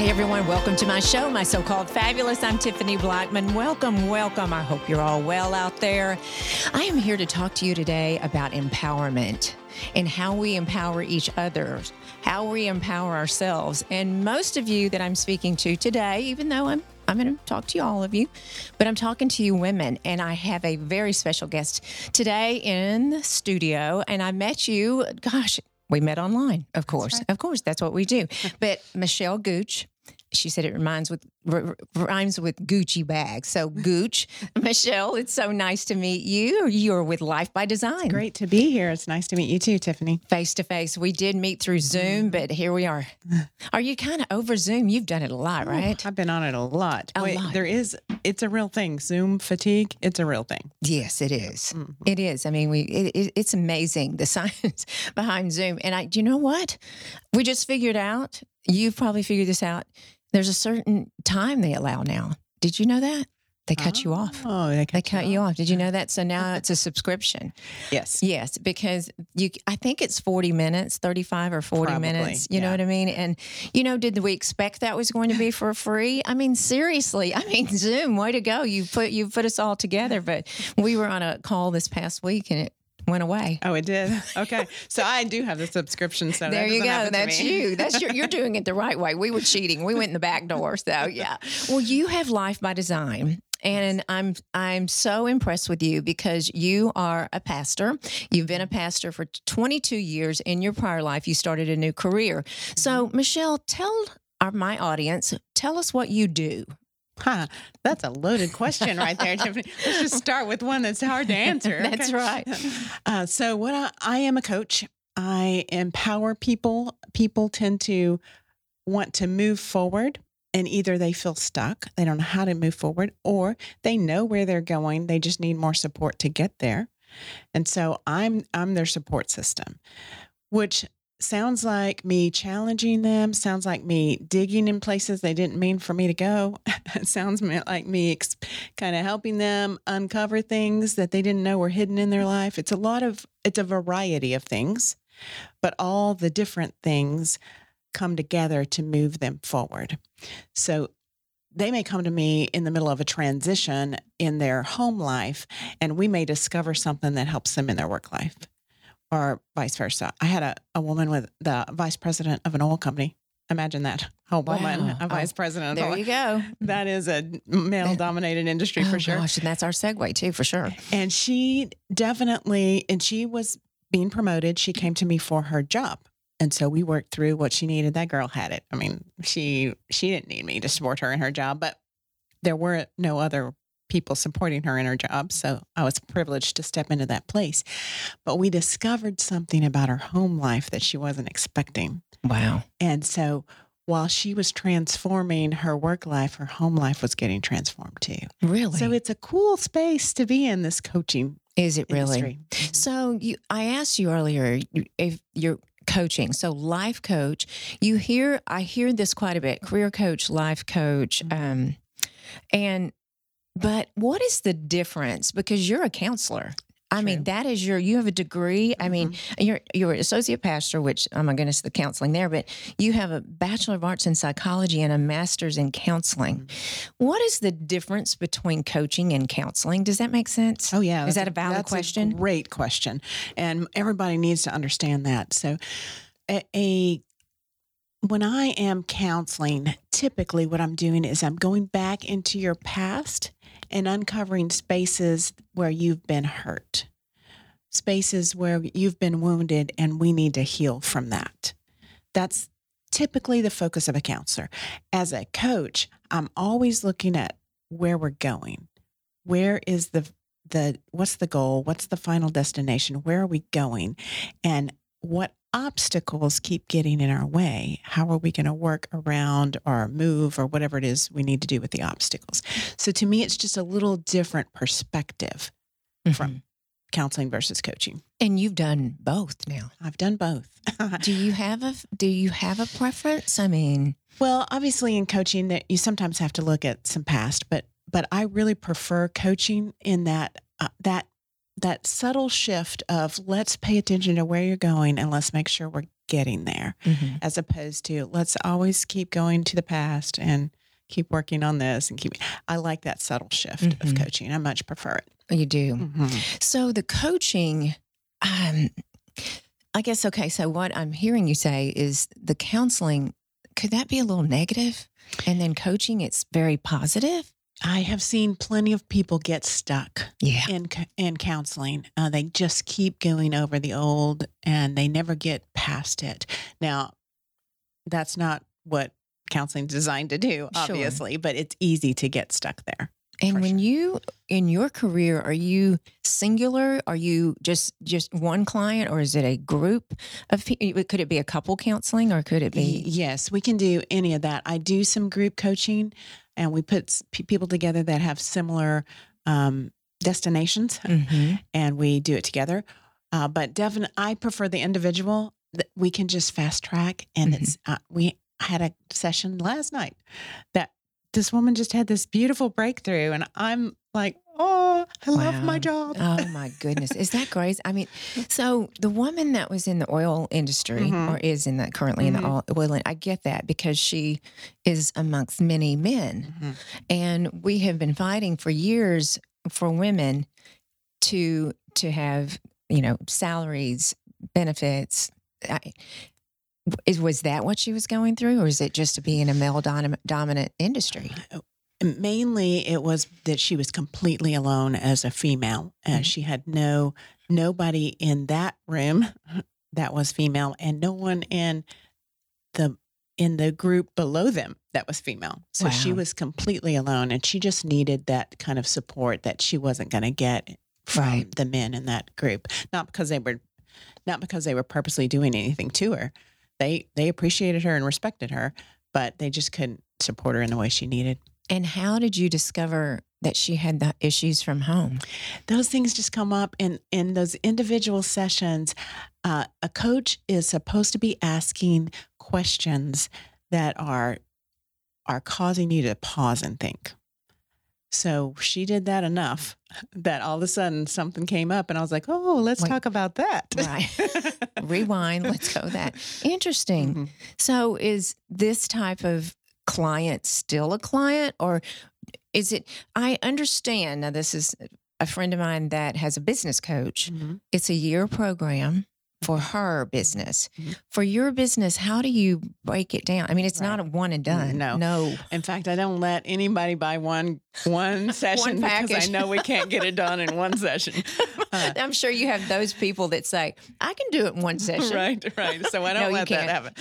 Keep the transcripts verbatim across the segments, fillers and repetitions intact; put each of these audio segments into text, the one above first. Hey, everyone. Welcome to my show, My So-Called Fabulous. I'm Tiffany Blackman. Welcome, welcome. I hope you're all well out there. I am here to talk to you today about empowerment and how we empower each other, how we empower ourselves. And most of you that I'm speaking to today, even though I'm I'm going to talk to you, all of you, but I'm talking to you women, and I have a very special guest today in the studio, and I met you, gosh, we met online, of course. Right. Of course, that's what we do. But Michelle Gooch, she said it reminds with r- rhymes with Gucci bag. So Gooch, Michelle, it's so nice to meet you. You're with Life by Design. It's great to be here. It's nice to meet you too, Tiffany. Face to face. We did meet through Zoom, but here we are. Are you kind of over Zoom? You've done it a lot, right? Ooh, I've been on it a lot. A Wait, lot. There is. It's a real thing. Zoom fatigue. It's a real thing. Yes, it is. Mm-hmm. It is. I mean, we. It, it, it's amazing the science behind Zoom. And I, you know what? We just figured out. You've probably figured this out. There's a certain time they allow now. Did you know that? They cut oh, you off. Oh, they cut, they cut you, you off. Did you know that? So now it's a subscription. Yes. Yes, because you. I think it's forty minutes, thirty-five or forty probably, minutes. You yeah. know what I mean? And, you know, did we expect that was going to be for free? I mean, seriously. I mean, Zoom, way to go. You put you put us all together. But we were on a call this past week, and it went away. Oh, it did. Okay. So I do have the subscription. So there you go. That's you. That's your, you're doing it the right way. We were cheating. We went in the back door. So yeah. Well, you have Life by Design. And I'm I'm so impressed with you because you are a pastor. You've been a pastor for twenty-two years. In your prior life, you started a new career. So Michelle, tell our, my audience, tell us what you do. Huh, that's a loaded question right there, Tiffany. Let's just start with one that's hard to answer. That's okay. Right. Uh, so what I, I am a coach. I empower people. People tend to want to move forward, and either they feel stuck, they don't know how to move forward, or they know where they're going. They just need more support to get there. And so I'm I'm their support system, which sounds like me challenging them, sounds like me digging in places they didn't mean for me to go. It sounds like me ex- kind of helping them uncover things that they didn't know were hidden in their life. It's a lot of, it's a variety of things, but all the different things come together to move them forward. So they may come to me in the middle of a transition in their home life, and we may discover something that helps them in their work life. Or vice versa. I had a, a woman with the vice president of an oil company. Imagine that. A woman, wow. a vice oh, president. There you go. That is a male-dominated industry oh, for sure. Gosh, and that's our segue too, for sure. And she definitely, and she was being promoted. She came to me for her job. And so we worked through what she needed. That girl had it. I mean, she she didn't need me to support her in her job, but there were no other people supporting her in her job. So I was privileged to step into that place. But we discovered something about her home life that she wasn't expecting. Wow. And so while she was transforming her work life, her home life was getting transformed too. Really? So it's a cool space to be in, this coaching Is it industry. Really? So you, I asked you earlier if you're coaching. So life coach, you hear, I hear this quite a bit, career coach, life coach, um, and but what is the difference? Because you're a counselor. I True. mean, that is your, you have a degree. Mm-hmm. I mean, you're, you're an associate pastor, which, oh my goodness, the counseling there, but you have a Bachelor of Arts in Psychology and a Master's in Counseling. Mm-hmm. What is the difference between coaching and counseling? Does that make sense? Oh, yeah. Is that a valid that's question? That's a great question. And everybody needs to understand that. So a, a when I am counseling, typically what I'm doing is I'm going back into your past and uncovering spaces where you've been hurt, spaces where you've been wounded, and we need to heal from that. That's typically the focus of a counselor. As a coach, I'm always looking at where we're going. Where is the, the what's the goal? What's the final destination? Where are we going? And what obstacles keep getting in our way? How are we going to work around or move or whatever it is we need to do with the obstacles? So to me, it's just a little different perspective mm-hmm. from counseling versus coaching. And you've done both now. I've done both. do you have a Do you have a preference? I mean, well, obviously in coaching that you sometimes have to look at some past, but but I really prefer coaching in that uh, that. that subtle shift of let's pay attention to where you're going and let's make sure we're getting there, mm-hmm. as opposed to let's always keep going to the past and keep working on this and keep. I like that subtle shift mm-hmm. of coaching. I much prefer it. You do. Mm-hmm. So the coaching, um, I guess, okay. So what I'm hearing you say is the counseling, could that be a little negative? And then coaching, it's very positive. I have seen plenty of people get stuck yeah. in in counseling. Uh, they just keep going over the old and they never get past it. Now, that's not what counseling is designed to do, obviously, sure. but it's easy to get stuck there. And when sure. you, in your career, are you singular? Are you just, just one client, or is it a group of people? Could it be a couple counseling, or could it be? Yes, we can do any of that. I do some group coaching, and we put people together that have similar um, destinations, mm-hmm. and we do it together. Uh, but definitely, I prefer the individual. We can just fast track, and mm-hmm. it's uh, we had a session last night that this woman just had this beautiful breakthrough, and I'm like, oh, I wow. love my job. Oh my goodness. Is that crazy? I mean, so the woman that was in the oil industry mm-hmm. or is in that currently mm-hmm. in the oil, oil, I get that because she is amongst many men mm-hmm. and we have been fighting for years for women to, to have, you know, salaries, benefits. I, Was that what she was going through, or is it just to be in a male dom- dominant industry? Mainly it was that she was completely alone as a female. Uh, mm-hmm. She had no nobody in that room that was female, and no one in the in the group below them that was female. So wow. she was completely alone, and she just needed that kind of support that she wasn't going to get from right. the men in that group. Not because they were not because they were purposely doing anything to her. They they appreciated her and respected her, but they just couldn't support her in the way she needed. And how did you discover that she had the issues from home? Those things just come up in, in those individual sessions. Uh, a coach is supposed to be asking questions that are are causing you to pause and think. So she did that enough that all of a sudden something came up and I was like, oh, let's Wait, talk about that. Right. Rewind. Let's go that. Interesting. Mm-hmm. So is this type of client still a client, or is it, I understand now this is a friend of mine that has a business coach. Mm-hmm. It's a year program for her business. Mm-hmm. For your business, how do you break it down? I mean, it's right. not a one and done. No. No. In fact, I don't let anybody buy one one session one because I know we can't get it done in one session. Uh, I'm sure you have those people that say, I can do it in one session. Right, right. So I don't no, let that happen.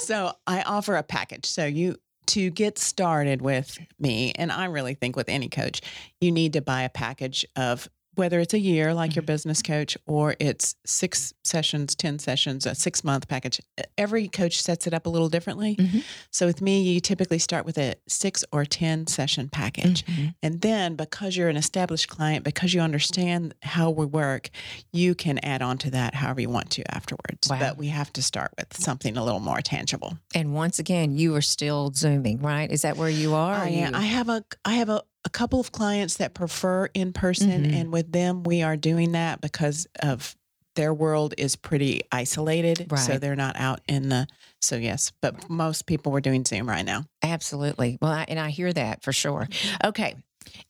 So I offer a package. So you to get started with me, and I really think with any coach, you need to buy a package of whether it's a year like your business coach, or it's six sessions, ten sessions, a six-month package. Every coach sets it up a little differently. Mm-hmm. So with me, you typically start with a six or ten session package. Mm-hmm. And then because you're an established client, because you understand how we work, you can add on to that however you want to afterwards. Wow. But we have to start with something a little more tangible. And once again, you are still Zooming, right? Is that where you are? I, am. I have a, I have a, A couple of clients that prefer in person, mm-hmm. and with them we are doing that because of their world is pretty isolated, right. so they're not out in the. So yes, but most people we're doing Zoom right now. Absolutely. Well, I, and I hear that for sure. Okay,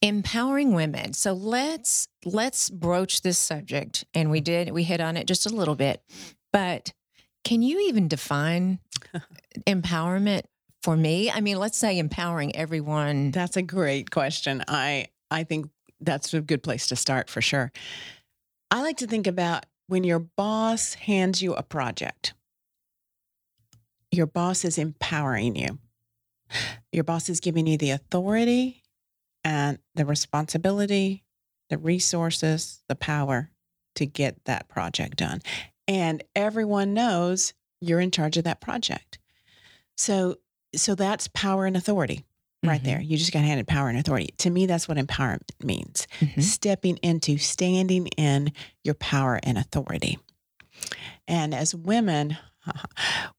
empowering women. So let's let's broach this subject, and we did we hit on it just a little bit, but can you even define empowerment? For me, I mean, let's say empowering everyone. That's a great question. I I think that's a good place to start for sure. I like to think about when your boss hands you a project, your boss is empowering you. Your boss is giving you the authority and the responsibility, the resources, the power to get that project done. And everyone knows you're in charge of that project. So So that's power and authority right mm-hmm. there. You just got handed power and authority. To me, that's what empowerment means. Mm-hmm. Stepping into, standing in your power and authority. And as women,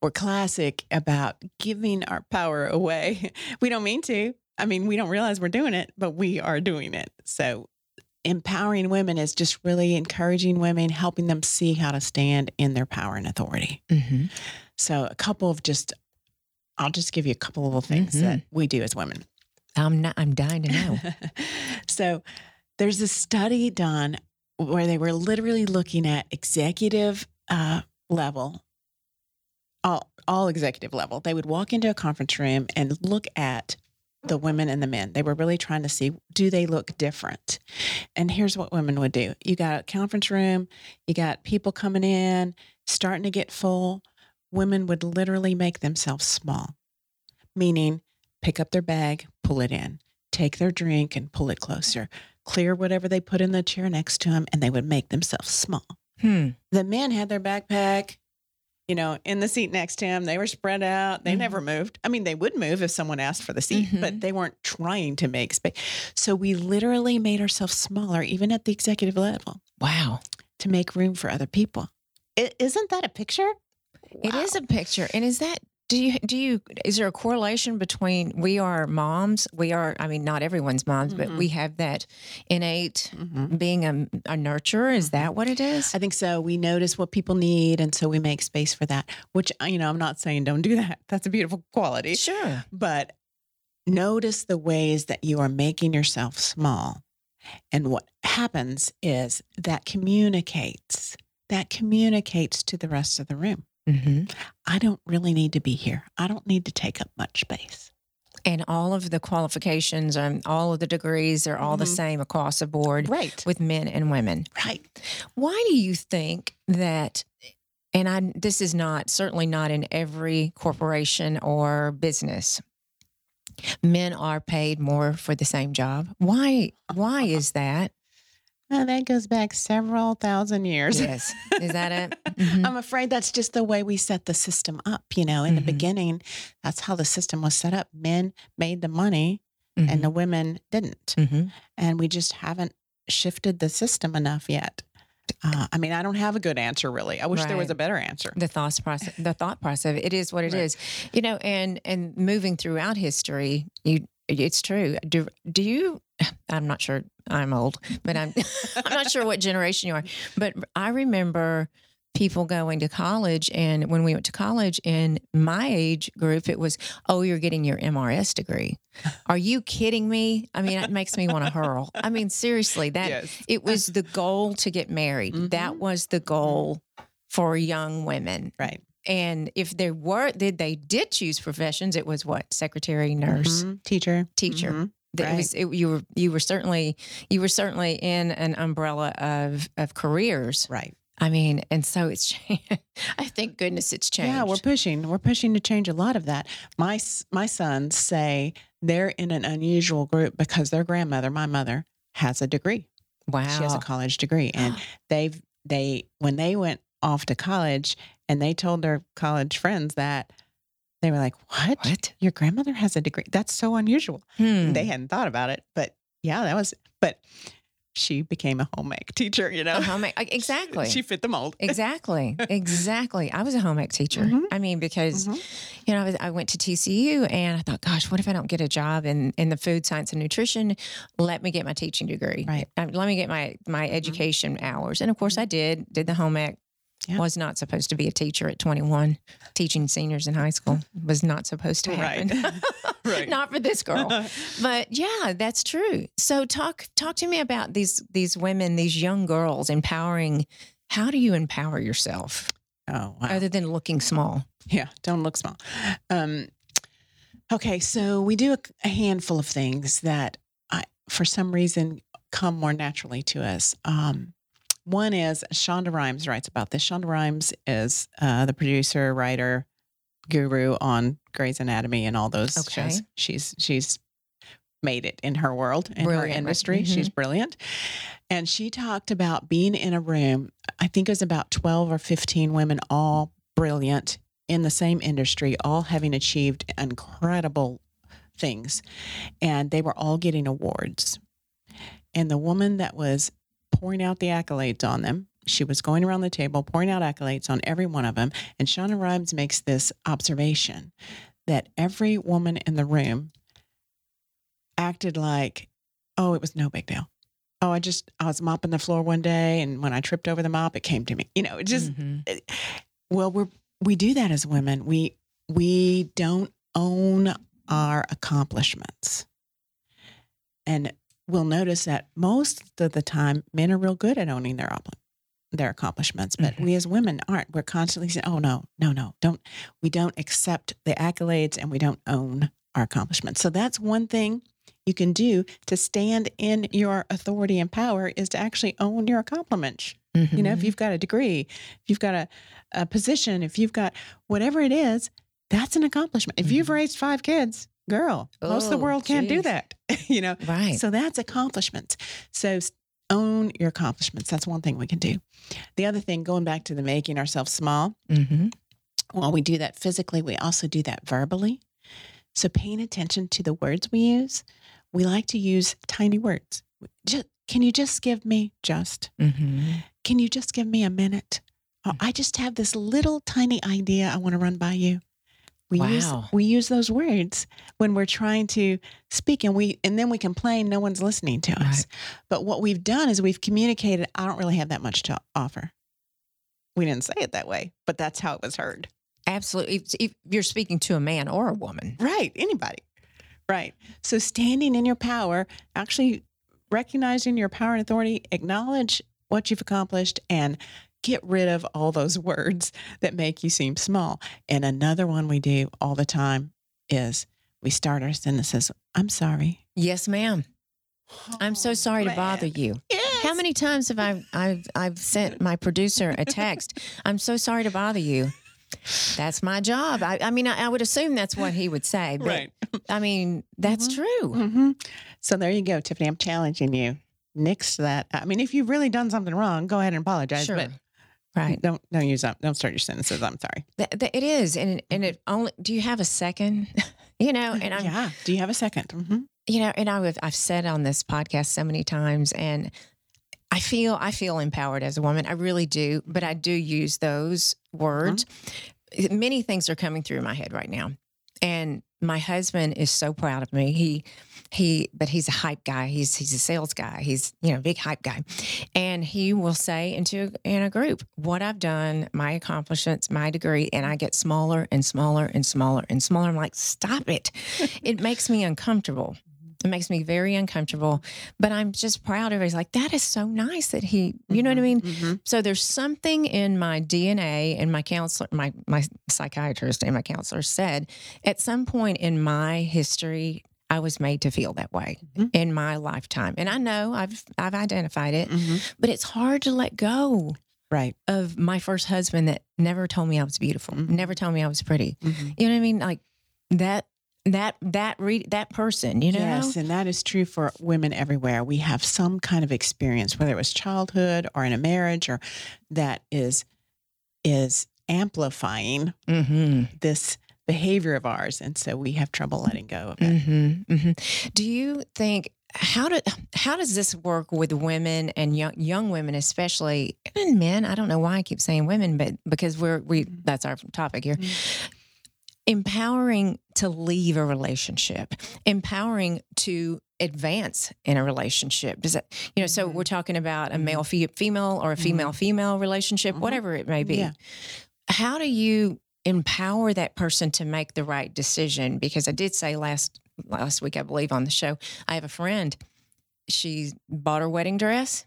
we're classic about giving our power away. We don't mean to. I mean, we don't realize we're doing it, but we are doing it. So empowering women is just really encouraging women, helping them see how to stand in their power and authority. Mm-hmm. So a couple of just, I'll just give you a couple of little things mm-hmm. that we do as women. I'm not, I'm dying to know. So there's a study done where they were literally looking at executive uh, level, all, all executive level. They would walk into a conference room and look at the women and the men. They were really trying to see, do they look different? And here's what women would do. You got a conference room, you got people coming in, starting to get full. Women would literally make themselves small, meaning pick up their bag, pull it in, take their drink and pull it closer, clear whatever they put in the chair next to them, and they would make themselves small. Hmm. The men had their backpack, you know, in the seat next to him. They were spread out. They mm-hmm. never moved. I mean, they would move if someone asked for the seat, mm-hmm. but they weren't trying to make space. So we literally made ourselves smaller, even at the executive level. Wow. To make room for other people. It, isn't that a picture? Wow. It is a picture. And is that, do you, do you, is there a correlation between we are moms? We are, I mean, not everyone's moms, mm-hmm. but we have that innate mm-hmm. being a, a nurturer. Is that what it is? I think so. We notice what people need. And so we make space for that, which, you know, I'm not saying don't do that. That's a beautiful quality. Sure. But notice the ways that you are making yourself small. And what happens is that communicates, that communicates to the rest of the room. Mm-hmm. I don't really need to be here. I don't need to take up much space. And all of the qualifications and all of the degrees are all mm-hmm. the same across the board right. with men and women. Right. Why do you think that, and I, this is not, certainly not in every corporation or business, men are paid more for the same job? Why, why is that? Well, that goes back several thousand years. Yes. Is that it? Mm-hmm. I'm afraid that's just the way we set the system up. You know, in mm-hmm. the beginning, that's how the system was set up. Men made the money mm-hmm. and the women didn't. Mm-hmm. And we just haven't shifted the system enough yet. Uh, I mean, I don't have a good answer, really. I wish right. there was a better answer. The thought process, the thought process, it is what it right. is. You know, and, and moving throughout history, you it's true. Do, do you... I'm not sure I'm old, but I'm I'm not sure what generation you are. But I remember people going to college, and when we went to college in my age group, it was, oh, you're getting your M R S degree. Are you kidding me? I mean, it makes me want to hurl. I mean, seriously, that yes. it was the goal to get married. Mm-hmm. That was the goal for young women. Right. And if they were, did they did choose professions, it was what? Secretary, nurse, mm-hmm. teacher, teacher. Mm-hmm. Right. It was, it, you were you were certainly you were certainly in an umbrella of, of careers, right? I mean, and so it's changed. I thank goodness it's changed. Yeah, we're pushing we're pushing to change a lot of that. My my sons say they're in an unusual group because their grandmother, my mother, has a degree. Wow, she has a college degree, and they've they when they went off to college and they told their college friends that. They were like, what? What? Your grandmother has a degree. That's so unusual. Hmm. They hadn't thought about it. But yeah, that was, but she became a home ec teacher, you know. A home ec, exactly. She, she fit the mold. Exactly. Exactly. I was a home ec teacher. Mm-hmm. I mean, because, mm-hmm. you know, I, was, I went to T C U and I thought, gosh, what if I don't get a job in, in the food science and nutrition? Let me get my teaching degree. Right. Um, let me get my, my education mm-hmm. hours. And of course I did, did the home ec. Yeah. Was not supposed to be a teacher at twenty-one. Teaching seniors in high school was not supposed to happen. Right. Right. Not for this girl. But yeah, that's true. So talk talk to me about these these women, these young girls empowering. How do you empower yourself? Oh, wow. Other than looking small. Yeah, don't look small. Um, okay, so we do a, a handful of things that I, for some reason come more naturally to us. Um One is Shonda Rhimes writes about this. Shonda Rhimes is uh, the producer, writer, guru on Grey's Anatomy and all those okay. shows. She's she's made it in her world, in brilliant. Her industry. Right. Mm-hmm. She's brilliant. And she talked about being in a room, I think it was about twelve or fifteen women, all brilliant in the same industry, all having achieved incredible things. And they were all getting awards. And the woman that was pouring out the accolades on them. She was going around the table, pouring out accolades on every one of them. And Shonda Rhimes makes this observation that every woman in the room acted like, oh, it was no big deal. Oh, I just, I was mopping the floor one day. And when I tripped over the mop, it came to me, you know, it just, mm-hmm. it, well, we're, we do that as women. We we don't own our accomplishments. And we'll notice that most of the time, men are real good at owning their op- their accomplishments, but mm-hmm. we as women aren't. We're constantly saying, oh, no, no, no, don't. We don't accept the accolades and we don't own our accomplishments. So that's one thing you can do to stand in your authority and power is to actually own your accomplishments. Mm-hmm. You know, if you've got a degree, if you've got a, a position, if you've got whatever it is, that's an accomplishment. If mm-hmm. you've raised five kids, girl, oh, most of the world can't geez. do that, you know? Right. So that's accomplishments. So own your accomplishments. That's one thing we can do. The other thing, going back to the making ourselves small, mm-hmm. while we do that physically, we also do that verbally. So paying attention to the words we use. We like to use tiny words. Just, can you just give me just? Mm-hmm. Can you just give me a minute? Or, I just have this little tiny idea I want to run by you. We wow. use we use those words when we're trying to speak, and we and then we complain no one's listening to us. Right. But what we've done is we've communicated, I don't really have that much to offer. We didn't say it that way, but that's how it was heard. Absolutely. If, if you're speaking to a man or a woman. Right. Anybody. Right. So standing in your power, actually recognizing your power and authority, acknowledge what you've accomplished, and get rid of all those words that make you seem small. And another one we do all the time is we start our sentences, I'm sorry. Yes, ma'am. Oh, I'm so sorry man. to bother you. Yes. How many times have I I've, I've sent my producer a text, I'm so sorry to bother you. That's my job. I, I mean, I, I would assume that's what he would say. But right. I mean, that's mm-hmm. true. Mm-hmm. So there you go, Tiffany. I'm challenging you. Nix that. I mean, if you've really done something wrong, go ahead and apologize. Sure. But right. Don't don't use that. Don't start your sentences. I'm sorry. The, the, it is, and and it only. Do you have a second? You know, and I'm, yeah. Do you have a second? Mm-hmm. You know, and I've I've said on this podcast so many times, and I feel I feel empowered as a woman. I really do, but I do use those words. Mm-hmm. Many things are coming through my head right now, and my husband is so proud of me. He he, but he's a hype guy. He's he's a sales guy. He's you know big hype guy, and he will say into in a group what I've done, my accomplishments, my degree, and I get smaller and smaller and smaller and smaller. I'm like, stop it! It makes me uncomfortable. It makes me very uncomfortable, but I'm just proud. Everybody's like, that is so nice that he, you know what I mean? Mm-hmm. So there's something in my D N A, and my counselor, my, my psychiatrist and my counselor said, at some point in my history, I was made to feel that way mm-hmm. in my lifetime. And I know I've, I've identified it, mm-hmm. but it's hard to let go. Right. Of my first husband that never told me I was beautiful, mm-hmm. never told me I was pretty. Mm-hmm. You know what I mean? Like that. That that re- that person, you know? Yes, and that is true for women everywhere. We have some kind of experience, whether it was childhood or in a marriage, or that is is amplifying mm-hmm. this behavior of ours, and so we have trouble letting go of it. Mm-hmm, mm-hmm. Do you think how do how does this work with women and young young women especially, and men? I don't know why I keep saying women, but because we're we that's our topic here. Mm-hmm. Empowering to leave a relationship, empowering to advance in a relationship. Does that, you know, so we're talking about a male fe- female or a female female relationship, whatever it may be. Yeah. How do you empower that person to make the right decision? Because I did say last, last week, I believe on the show, I have a friend, she bought her wedding dress,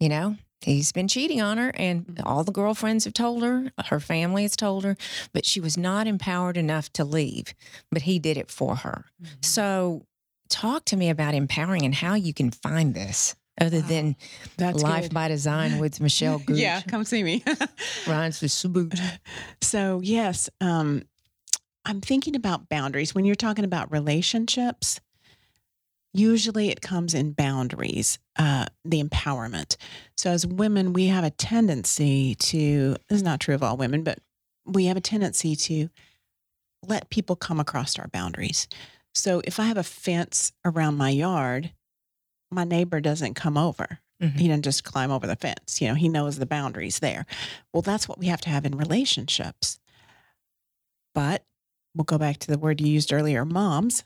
you know, he's been cheating on her, and all the girlfriends have told her, her family has told her, but she was not empowered enough to leave, but he did it for her. Mm-hmm. So talk to me about empowering and how you can find this other wow. than That's Life good. by Design with Michelle Gooch. Yeah, come see me. Rhymes with Suboot. So yes, um, I'm thinking about boundaries. When you're talking about relationships, usually it comes in boundaries, uh, the empowerment. So as women, we have a tendency to, this is not true of all women, but we have a tendency to let people come across our boundaries. So if I have a fence around my yard, my neighbor doesn't come over. Mm-hmm. He doesn't just climb over the fence. You know, he knows the boundaries there. Well, that's what we have to have in relationships. But we'll go back to the word you used earlier, moms.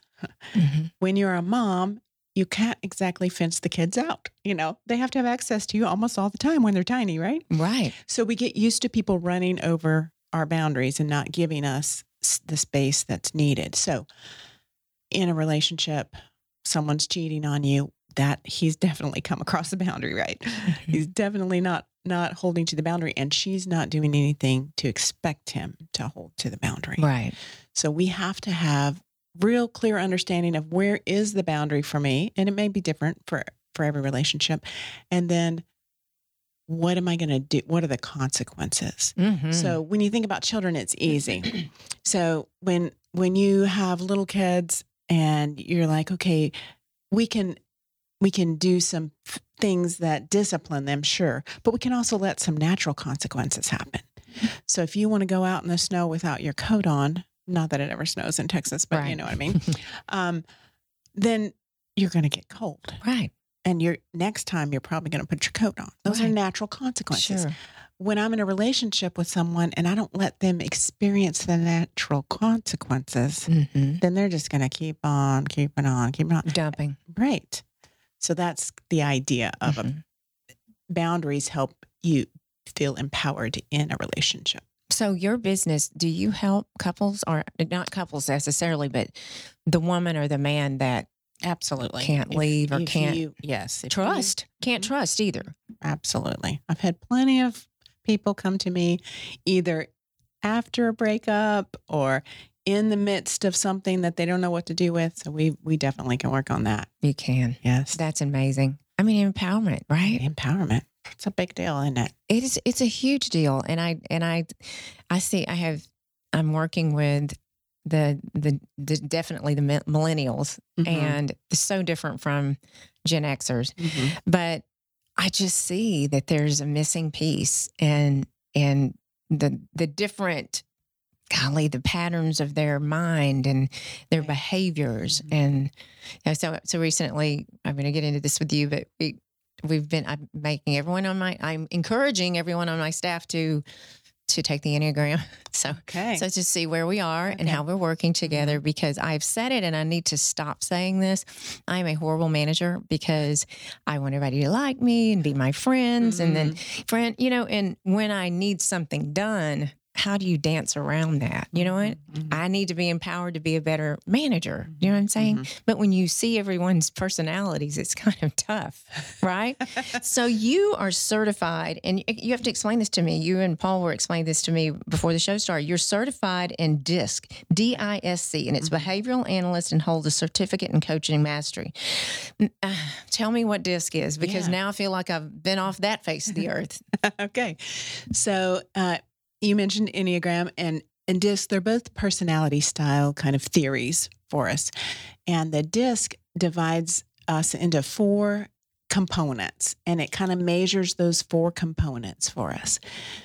Mm-hmm. When you're a mom, you can't exactly fence the kids out. You know, they have to have access to you almost all the time when they're tiny, right? Right. So we get used to people running over our our boundaries and not giving us the space that's needed. So in a relationship, someone's cheating on you, that he's definitely come across the boundary, right? Mm-hmm. He's definitely not, not holding to the boundary, and she's not doing anything to expect him to hold to the boundary. Right. So we have to have real clear understanding of where is the boundary for me, and it may be different for, for every relationship. And then what am I going to do? What are the consequences? Mm-hmm. So when you think about children, it's easy. So when, when you have little kids and you're like, okay, we can, we can do some f- things that discipline them. Sure. But we can also let some natural consequences happen. So if you want to go out in the snow without your coat on, not that it ever snows in Texas, but right. You know what I mean? um, then you're going to get cold. Right. And you're next time, you're probably going to put your coat on. Those right. are natural consequences. Sure. When I'm in a relationship with someone and I don't let them experience the natural consequences, mm-hmm. then they're just going to keep on, keeping on, keeping on. Dumping. Right. So that's the idea of mm-hmm. a, boundaries help you feel empowered in a relationship. So your business, do you help couples, or not couples necessarily, but the woman or the man that absolutely can't leave, if, or if can't you, yes, trust, you, can't trust either? Absolutely. I've had plenty of people come to me either after a breakup or in the midst of something that they don't know what to do with. So we we definitely can work on that. You can. Yes. That's amazing. I mean, empowerment, right? Empowerment. It's a big deal, isn't it? It is. It's a huge deal. And I, and I, I see, I have, I'm working with the, the, the definitely the millennials, mm-hmm. and it's so different from Gen Xers, mm-hmm. but I just see that there's a missing piece, and, and the, the different, golly, the patterns of their mind and their right. behaviors. Mm-hmm. And you know, so, so recently, I'm going to get into this with you, but we, We've been I'm making everyone on my, I'm encouraging everyone on my staff to, to take the Enneagram. So, okay. so to see where we are okay. and how we're working together, mm-hmm. because I've said it and I need to stop saying this. I'm a horrible manager because I want everybody to like me and be my friends. Mm-hmm. And then friend, you know, and when I need something done, how do you dance around that? You know what? Mm-hmm. I need to be empowered to be a better manager. You know what I'm saying? Mm-hmm. But when you see everyone's personalities, it's kind of tough, right? So you are certified, and you have to explain this to me. You and Paul were explaining this to me before the show started. You're certified in D I S C, D I S C, and it's mm-hmm. behavioral analyst, and hold a certificate in coaching mastery. Uh, tell me what D I S C is, because yeah. now I feel like I've been off that face of the earth. Okay. So, uh, you mentioned Enneagram and, and D I S C. They're both personality style kind of theories for us. And the D I S C divides us into four components, and it kind of measures those four components for us.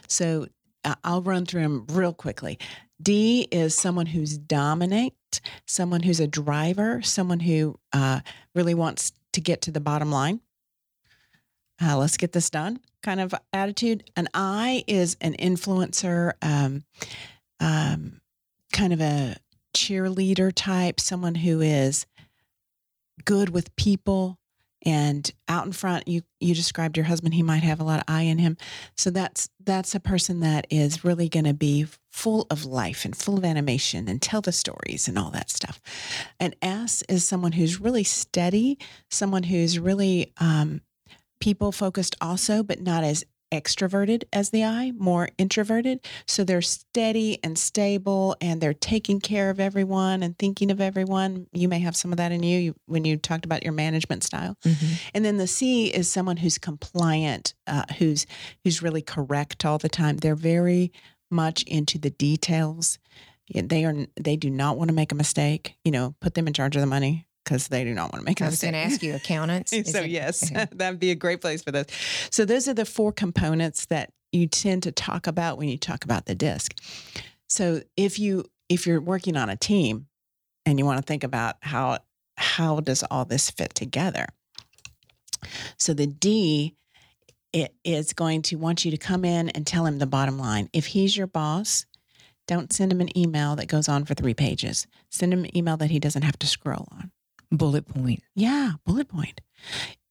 So uh, I'll run through them real quickly. D is someone who's dominant, someone who's a driver, someone who uh, really wants to get to the bottom line. Uh, let's get this done kind of attitude. An I is an influencer, um, um, kind of a cheerleader type, someone who is good with people and out in front. You, you described your husband. He might have a lot of I in him. So that's, that's a person that is really going to be full of life and full of animation and tell the stories and all that stuff. An S is someone who's really steady, someone who's really, um, people focused also, but not as extroverted as the I, more introverted. So they're steady and stable, and they're taking care of everyone and thinking of everyone. You may have some of that in you, you when you talked about your management style. Mm-hmm. And then the C is someone who's compliant, uh, who's who's really correct all the time. They're very much into the details. They are they do not want to make a mistake. You know, put them in charge of the money, because they do not want to make a mistake. I was going to ask you, accountants. So it, yes, that'd be a great place for those. So those are the four components that you tend to talk about when you talk about the D I S C. So if you, if you're working on a team and you want to think about how, how does all this fit together? So the D, it is going to want you to come in and tell him the bottom line. If he's your boss, don't send him an email that goes on for three pages. Send him an email that he doesn't have to scroll on. Bullet point. Yeah, bullet point.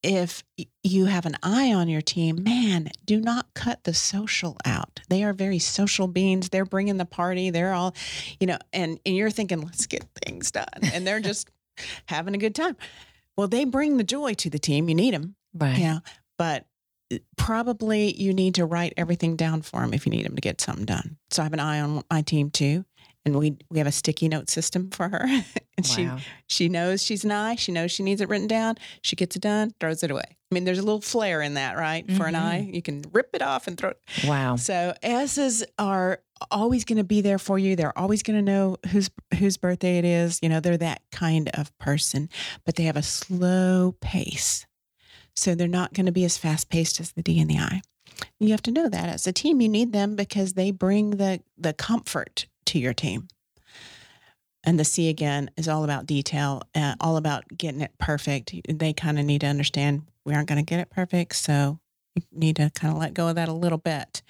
if you have an I on your team, man, do not cut the social out. They are very social beings. They're bringing the party. They're all, you know, and, and you're thinking, let's get things done. And they're just having a good time. Well, they bring the joy to the team. You need them. Right. Yeah. You know? But probably you need to write everything down for them if you need them to get something done. So I have an eye on my team too. And we we have a sticky note system for her. And wow. she she knows she's an eye. She knows she needs it written down. She gets it done, throws it away. I mean, there's a little flair in that, right? Mm-hmm. For an eye, you can rip it off and throw it. Wow. So S's are always going to be there for you. They're always going to know whose whose birthday it is. You know, they're that kind of person. But they have a slow pace. So they're not going to be as fast-paced as the D and the I. You have to know that. As a team, you need them because they bring the the comfort to your team. And the C again is all about detail, uh, all about getting it perfect. They kind of need to understand we aren't going to get it perfect. So you need to kind of let go of that a little bit.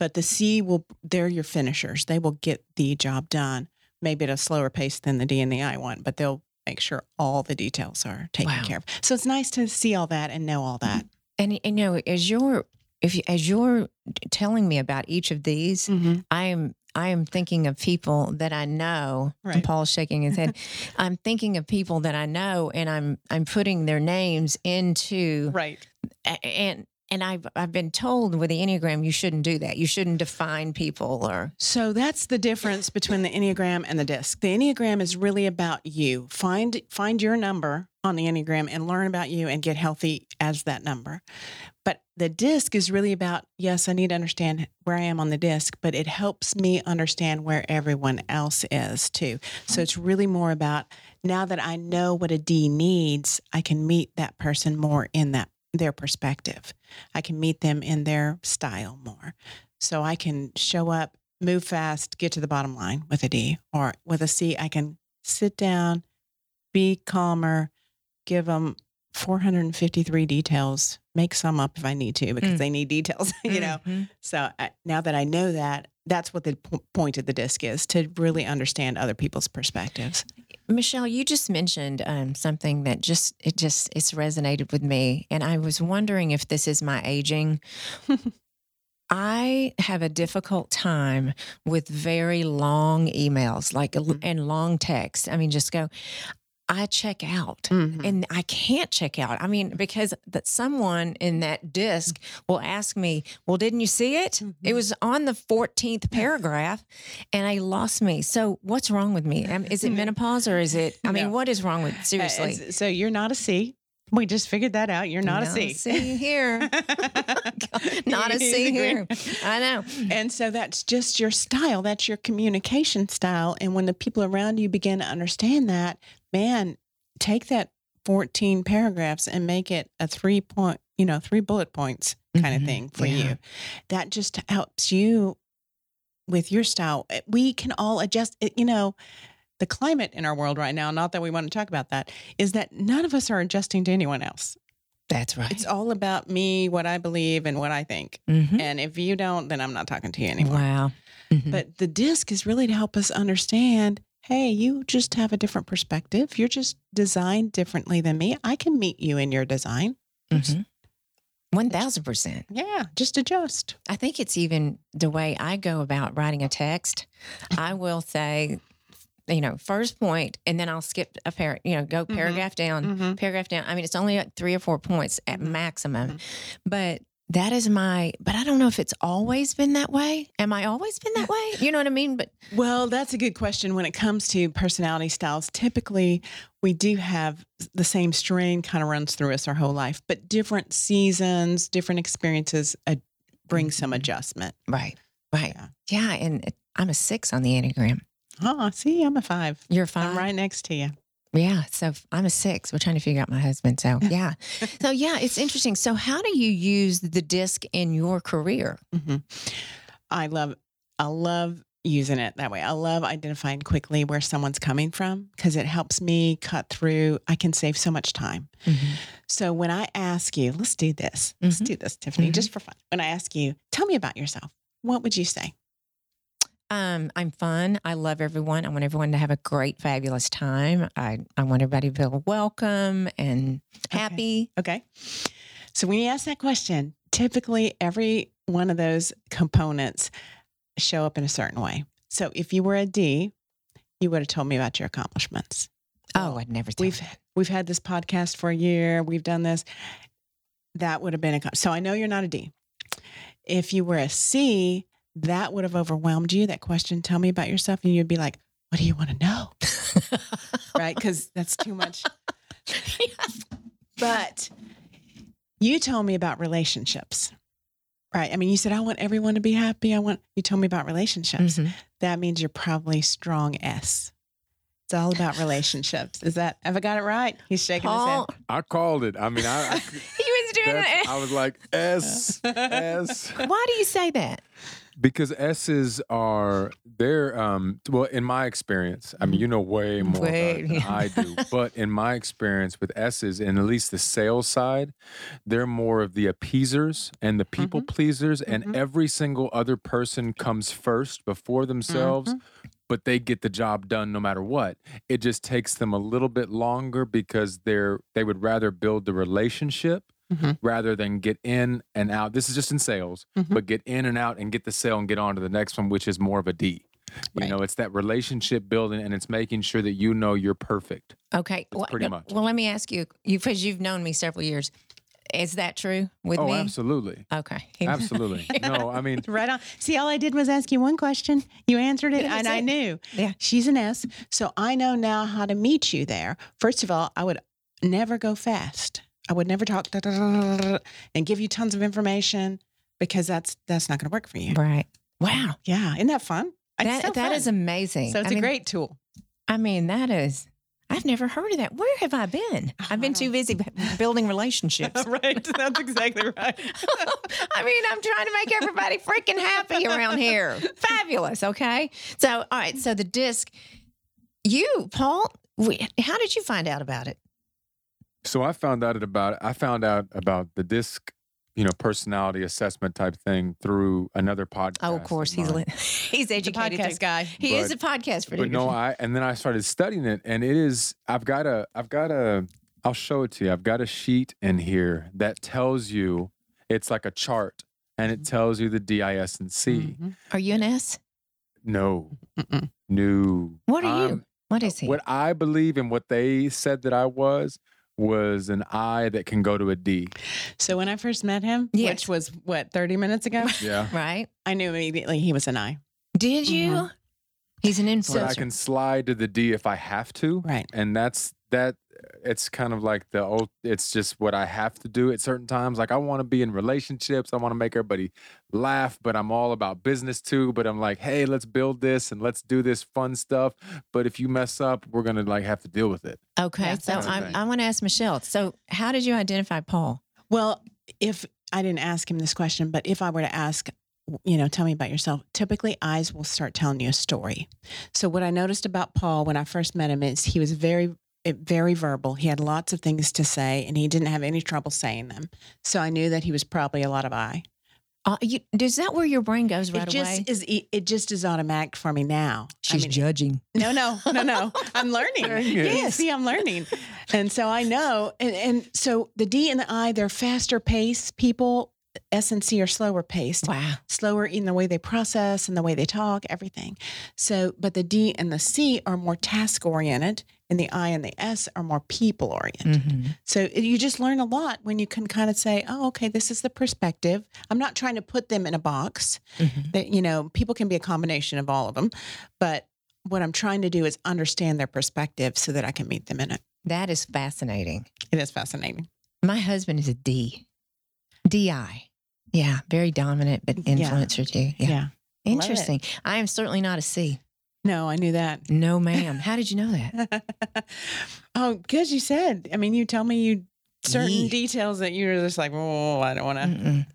But the C will, they're your finishers. They will get the job done, maybe at a slower pace than the D and the I want, but they'll make sure all the details are taken wow. care of. So it's nice to see all that and know all that. And, you know, as you're, if you, as you're telling me about each of these, mm-hmm. I am I am thinking of people that I know. Right. And Paul's shaking his head. I'm thinking of people that I know, and I'm I'm putting their names into right. And and I've I've been told with the Enneagram you shouldn't do that. You shouldn't define people or so. That's the difference between the Enneagram and the D I S C. The Enneagram is really about you. Find find your number on the Enneagram and learn about you and get healthy as that number. But the D I S C is really about, yes, I need to understand where I am on the D I S C, but it helps me understand where everyone else is too. So it's really more about now that I know what a D needs, I can meet that person more in that their perspective. I can meet them in their style more. So I can show up, move fast, get to the bottom line with a D, or with a C, I can sit down, be calmer, give them four hundred fifty-three details, make some up if I need to, because mm. they need details, you know? Mm-hmm. So I, now that I know that, that's what the p- point of the D I S C is, to really understand other people's perspectives. Michelle, you just mentioned um, something that just, it just, it's resonated with me. And I was wondering if this is my aging. I have a difficult time with very long emails, like, mm-hmm. and long texts. I mean, just go, I check out mm-hmm. and I can't check out. I mean, because that someone in that D I S C will ask me, well, didn't you see it? Mm-hmm. It was on the fourteenth paragraph and I lost me. So what's wrong with me? Is it menopause or is it, I mean, no. what is wrong with, seriously? Uh, so you're not a C. We just figured that out. You're not, not a C. C here. Not a C here. I know. And so that's just your style. That's your communication style. And when the people around you begin to understand that, man, take that fourteen paragraphs and make it a three point, you know, three bullet points kind mm-hmm. of thing for yeah. you. That just helps you with your style. We can all adjust, you know. The climate in our world right now, not that we want to talk about that, is that none of us are adjusting to anyone else. That's right. It's all about me, what I believe and what I think. Mm-hmm. And if you don't, then I'm not talking to you anymore. Wow. Mm-hmm. But the D I S C is really to help us understand, hey, you just have a different perspective. You're just designed differently than me. I can meet you in your design. Mm-hmm. one thousand percent. Yeah, just adjust. I think it's even the way I go about writing a text. I will say, you know, first point, and then I'll skip a par, you know, go paragraph mm-hmm. down, mm-hmm. paragraph down. I mean, it's only like three or four points at maximum, mm-hmm. but that is my, but I don't know if it's always been that way. Am I always been that way? You know what I mean? But well, that's a good question. When it comes to personality styles, typically we do have the same strain kind of runs through us our whole life, but different seasons, different experiences uh, bring mm-hmm. some adjustment. Right. Right. Yeah. yeah. And I'm a six on the Enneagram. Oh, see, I'm a five. You're a five. I'm right next to you. Yeah. So I'm a six. We're trying to figure out my husband. So yeah. so yeah, it's interesting. So how do you use the D I S C in your career? Mm-hmm. I love, I love using it that way. I love identifying quickly where someone's coming from because it helps me cut through. I can save so much time. Mm-hmm. So when I ask you, let's do this, mm-hmm. let's do this, Tiffany, mm-hmm. just for fun. When I ask you, tell me about yourself, what would you say? Um, I'm fun. I love everyone. I want everyone to have a great, fabulous time. I, I want everybody to feel welcome and happy. Okay. okay. So when you ask that question, typically every one of those components show up in a certain way. So if you were a D, you would have told me about your accomplishments. Oh, I'd never tell you. We've, we've had this podcast for a year. We've done this. That would have been a... So I know you're not a D. If you were a C... that would have overwhelmed you. That question, tell me about yourself. And you'd be like, what do you want to know? Right? Because that's too much. Yes. But you told me about relationships, right? I mean, you said, I want everyone to be happy. I want, you told me about relationships. Mm-hmm. That means you're probably strong S. It's all about relationships. Is that, have I got it right? He's shaking Paul, his head. I called it. I mean, I, I he was doing it. I was like, S, S. Why do you say that? Because S's are, they're, um, well, in my experience, I mean, you know way more way, about it than yeah. I do, but in my experience with S's, and at least the sales side, they're more of the appeasers and the people mm-hmm. pleasers, and mm-hmm. every single other person comes first before themselves, mm-hmm. but they get the job done no matter what. It just takes them a little bit longer because they're they would rather build the relationship Mm-hmm. rather than get in and out. This is just in sales, mm-hmm. but get in and out and get the sale and get on to the next one, which is more of a D. You right. know, it's that relationship building, and it's making sure that you know you're perfect. Okay. Well, pretty much. Well, let me ask you, because you, you've known me several years. Is that true with oh, me? Oh, absolutely. Okay. Absolutely. No, I mean. Right on. See, all I did was ask you one question. You answered it, yeah, and it. I knew. Yeah. She's an S, so I know now how to meet you there. First of all, I would never go fast. I would never talk da, da, da, da, and give you tons of information because that's that's not going to work for you. Right. Wow. Yeah. Isn't that fun? That, so that fun. Is amazing. So it's I a mean, great tool. I mean, that is, I've never heard of that. Where have I been? Oh, I've been too busy building relationships. Right. That's exactly right. I mean, I'm trying to make everybody freaking happy around here. Fabulous. Okay. So, all right. So the D I S C, you, Paul, we, how did you find out about it? So I found out about I found out about the D I S C, you know, personality assessment type thing through another podcast. Oh, of course, he's he's educated, this guy. He but, is a podcast producer. But no, I and then I started studying it, and it is I've got a I've got a I'll show it to you. I've got a sheet in here that tells you it's like a chart, and it tells you the D, I, S, and C. Mm-hmm. Are you an S? No, Mm-mm. no. What are I'm, you? What is he? What I believe and what they said that I was. was an I that can go to a D. So when I first met him, yes. which was, what, thirty minutes ago? Yeah. Right. I knew immediately he was an I. Did you? Mm-hmm. He's an influencer. So I can slide to the D if I have to. Right. And that's, that, it's kind of like the old, it's just what I have to do at certain times. Like I want to be in relationships. I want to make everybody laugh, but I'm all about business too. But I'm like, hey, let's build this and let's do this fun stuff. But if you mess up, we're going to like have to deal with it. Okay. That's so I, I want to ask Michelle. So how did you identify Paul? Well, if I didn't ask him this question, but if I were to ask, you know, tell me about yourself, typically eyes will start telling you a story. So what I noticed about Paul when I first met him is he was very, very verbal. He had lots of things to say and he didn't have any trouble saying them. So I knew that he was probably a lot of I. Uh, you, is that where your brain goes right it just away? Is, it, it just is automatic for me now. She's I mean, judging. No, no, no, no. I'm learning. Yes. See, I'm learning. And so I know. And, and so the D and the I, they're faster paced people. S and C are slower paced. Wow. Slower in the way they process and the way they talk, everything. So, but the D and the C are more task oriented and the I and the S are more people oriented. Mm-hmm. So you just learn a lot when you can kind of say, oh, okay, this is the perspective. I'm not trying to put them in a box. Mm-hmm. That, you know, people can be a combination of all of them, but what I'm trying to do is understand their perspective so that I can meet them in it. That is fascinating. It is fascinating. My husband is a D. D I. Yeah. Very dominant, but influencer yeah. too. Yeah. yeah. Interesting. I am certainly not a C. No, I knew that. No, ma'am. How did you know that? Oh, because you said, I mean, you tell me you certain yeah. details that you were just like, oh, I don't want to.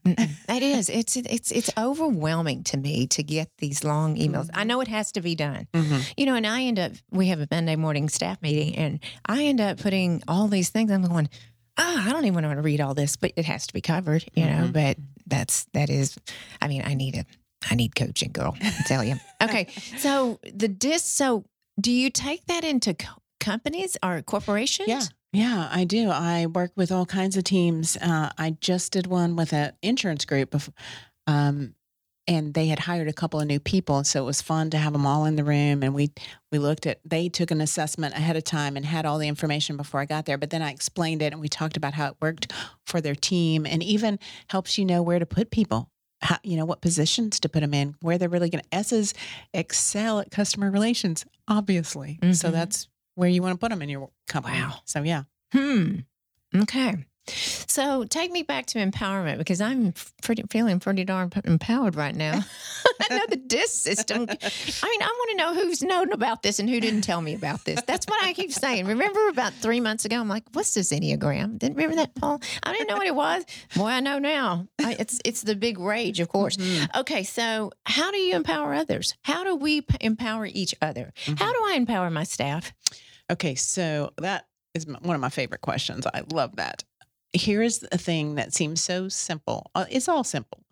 It is. It's, it's, it's overwhelming to me to get these long emails. Mm-hmm. I know it has to be done, mm-hmm. you know, and I end up, we have a Monday morning staff meeting and I end up putting all these things. I'm going, oh, I don't even want to read all this, but it has to be covered, you know, mm-hmm. but that's, that is, I mean, I need it. I need coaching, girl. I tell you. Okay. So the D I S C, so do you take that into co- companies or corporations? Yeah. Yeah, I do. I work with all kinds of teams. Uh, I just did one with an insurance group before, um, and they had hired a couple of new people. So it was fun to have them all in the room. And we, we looked at, they took an assessment ahead of time and had all the information before I got there. But then I explained it and we talked about how it worked for their team and even helps you know where to put people. How, you know, what positions to put them in, where they're really going to. S's excel at customer relations, obviously. Mm-hmm. So that's where you want to put them in your company. Wow. So, yeah. Hmm. Okay. So take me back to empowerment, because I'm pretty, feeling pretty darn empowered right now. I know the D I S C system. I mean, I want to know who's known about this and who didn't tell me about this. That's what I keep saying. Remember about three months ago, I'm like, what's this Enneagram? Didn't remember that, Paul? I didn't know what it was. Boy, I know now. I, it's it's the big rage, of course. Mm-hmm. Okay, so how do you empower others? How do we p- empower each other? Mm-hmm. How do I empower my staff? Okay, so that is one of my favorite questions. I love that. Here is a thing that seems so simple. It's all simple.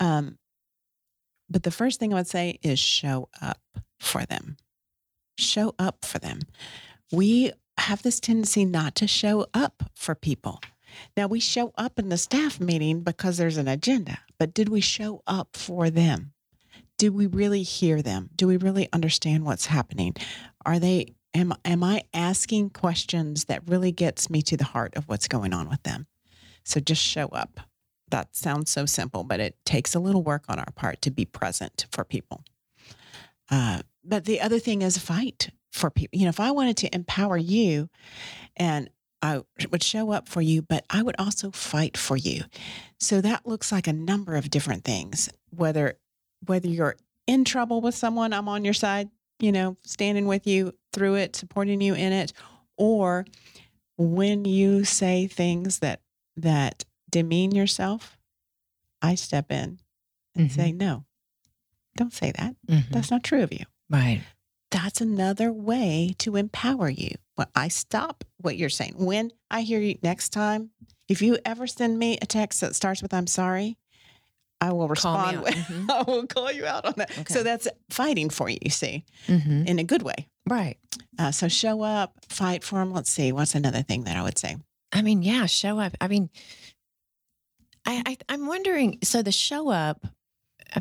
Um, but the first thing I would say is show up for them. Show up for them. We have this tendency not to show up for people. Now, we show up in the staff meeting because there's an agenda, but did we show up for them? Did we really hear them? Do we really understand what's happening? Are they Am, am I asking questions that really gets me to the heart of what's going on with them? So just show up. That sounds so simple, but it takes a little work on our part to be present for people. Uh, but the other thing is fight for people. You know, if I wanted to empower you, and I would show up for you, but I would also fight for you. So that looks like a number of different things, whether whether you're in trouble with someone, I'm on your side, you know, standing with you through it, supporting you in it, or when you say things that, that demean yourself, I step in and mm-hmm. say, no, don't say that. Mm-hmm. That's not true of you. Right. That's another way to empower you. Well, I stop what you're saying. When I hear you next time, if you ever send me a text that starts with, I'm sorry, I will respond. With, mm-hmm. I will call you out on that. Okay. So that's fighting for you, you see, mm-hmm. in a good way. Right. Uh, so show up, fight for them. Let's see. What's another thing that I would say? I mean, yeah, show up. I mean, I, I, I'm wondering, so the show up,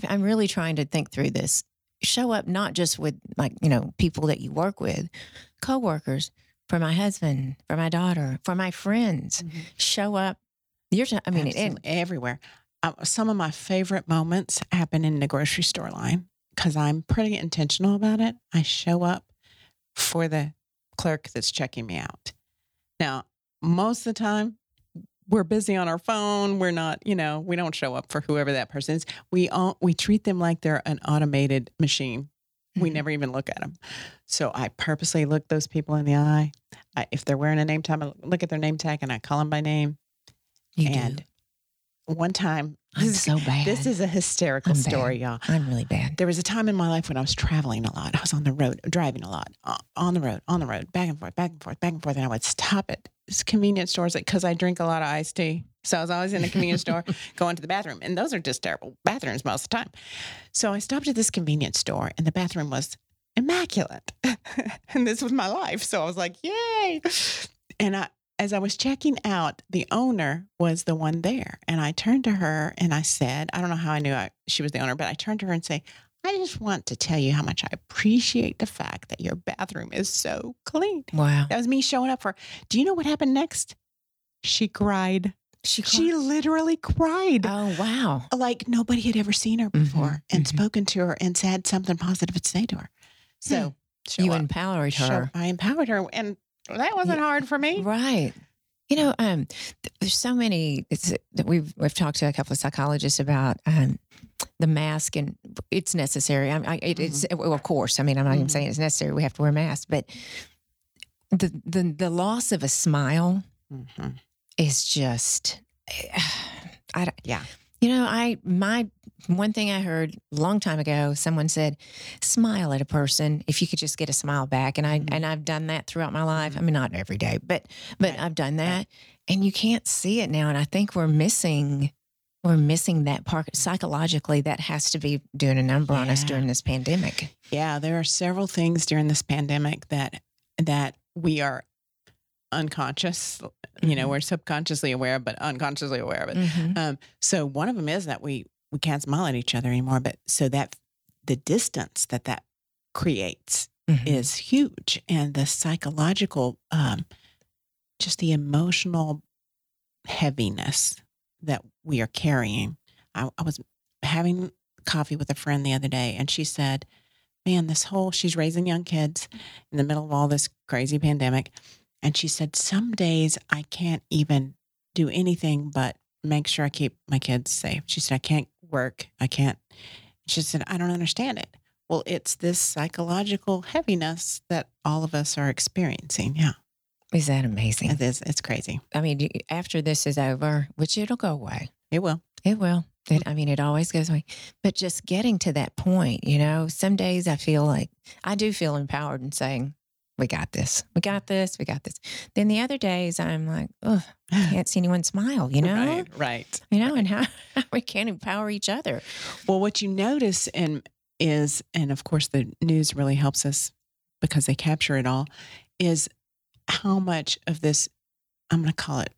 I'm really trying to think through this. Show up not just with like, you know, people that you work with, coworkers, for my husband, for my daughter, for my friends. Mm-hmm. Show up. You're. T- I mean, it, everywhere. Uh, some of my favorite moments happen in the grocery store line because I'm pretty intentional about it. I show up for the clerk that's checking me out. Now, most of the time, we're busy on our phone. We're not, you know, we don't show up for whoever that person is. We all, we treat them like they're an automated machine. We never even look at them. So I purposely look those people in the eye. I, if they're wearing a name tag, I look at their name tag and I call them by name. You and do. One time, I'm so bad. This is a hysterical I'm story, bad. Y'all. I'm really bad. There was a time in my life when I was traveling a lot. I was on the road, driving a lot, on the road, on the road, back and forth, back and forth, back and forth. And I would stop at convenience stores because I drink a lot of iced tea. So I was always in a convenience store going to the bathroom. And those are just terrible bathrooms most of the time. So I stopped at this convenience store and the bathroom was immaculate. And this was my life. So I was like, yay. And I, As I was checking out, the owner was the one there. And I turned to her and I said, I don't know how I knew I, she was the owner, but I turned to her and say, I just want to tell you how much I appreciate the fact that your bathroom is so clean. Wow. That was me showing up for her. Do you know what happened next? She cried. She cried. She literally cried. Oh, wow. Like nobody had ever seen her before mm-hmm. and mm-hmm. spoken to her and said something positive to say to her. So hmm. you up. Empowered her. Sure, I empowered her. And that wasn't hard for me. Right. You know, um, th- there's so many it's, that we've, we've talked to a couple of psychologists about um, the mask, and it's necessary. I, I, it, mm-hmm. It's well, of course, I mean, I'm not mm-hmm. even saying it's necessary. We have to wear masks, but the, the, the loss of a smile mm-hmm. is just, I don't, yeah. You know, I, my, one thing I heard a long time ago, someone said, smile at a person if you could just get a smile back. And I, mm-hmm. and I've done that throughout my life. I mean, not every day, but, but right. I've done that right. and you can't see it now. And I think we're missing, we're missing that part. Psychologically, that has to be doing a number yeah. on us during this pandemic. Yeah, there are several things during this pandemic that that we are unconscious, you know, mm-hmm. we're subconsciously aware, but unconsciously aware of it. Mm-hmm. Um, so one of them is that we, we can't smile at each other anymore, but so that the distance that that creates mm-hmm. is huge. And the psychological, um, just the emotional heaviness that we are carrying. I, I was having coffee with a friend the other day, and she said, man, this whole, she's raising young kids in the middle of all this crazy pandemic. And she said, some days I can't even do anything but make sure I keep my kids safe. She said, I can't work. I can't. She said, I don't understand it. Well, it's this psychological heaviness that all of us are experiencing. Yeah. Is that amazing? It is. It's crazy. I mean, after this is over, which it'll go away. It will. It will. It, I mean, it always goes away. But just getting to that point, you know, some days I feel like I do feel empowered in saying, we got this. We got this. We got this. Then the other days I'm like, oh, I can't see anyone smile, you know? Right, right. You know, right. And how we can't empower each other. Well, what you notice and is, and of course the news really helps us because they capture it all, is how much of this, I'm going to call it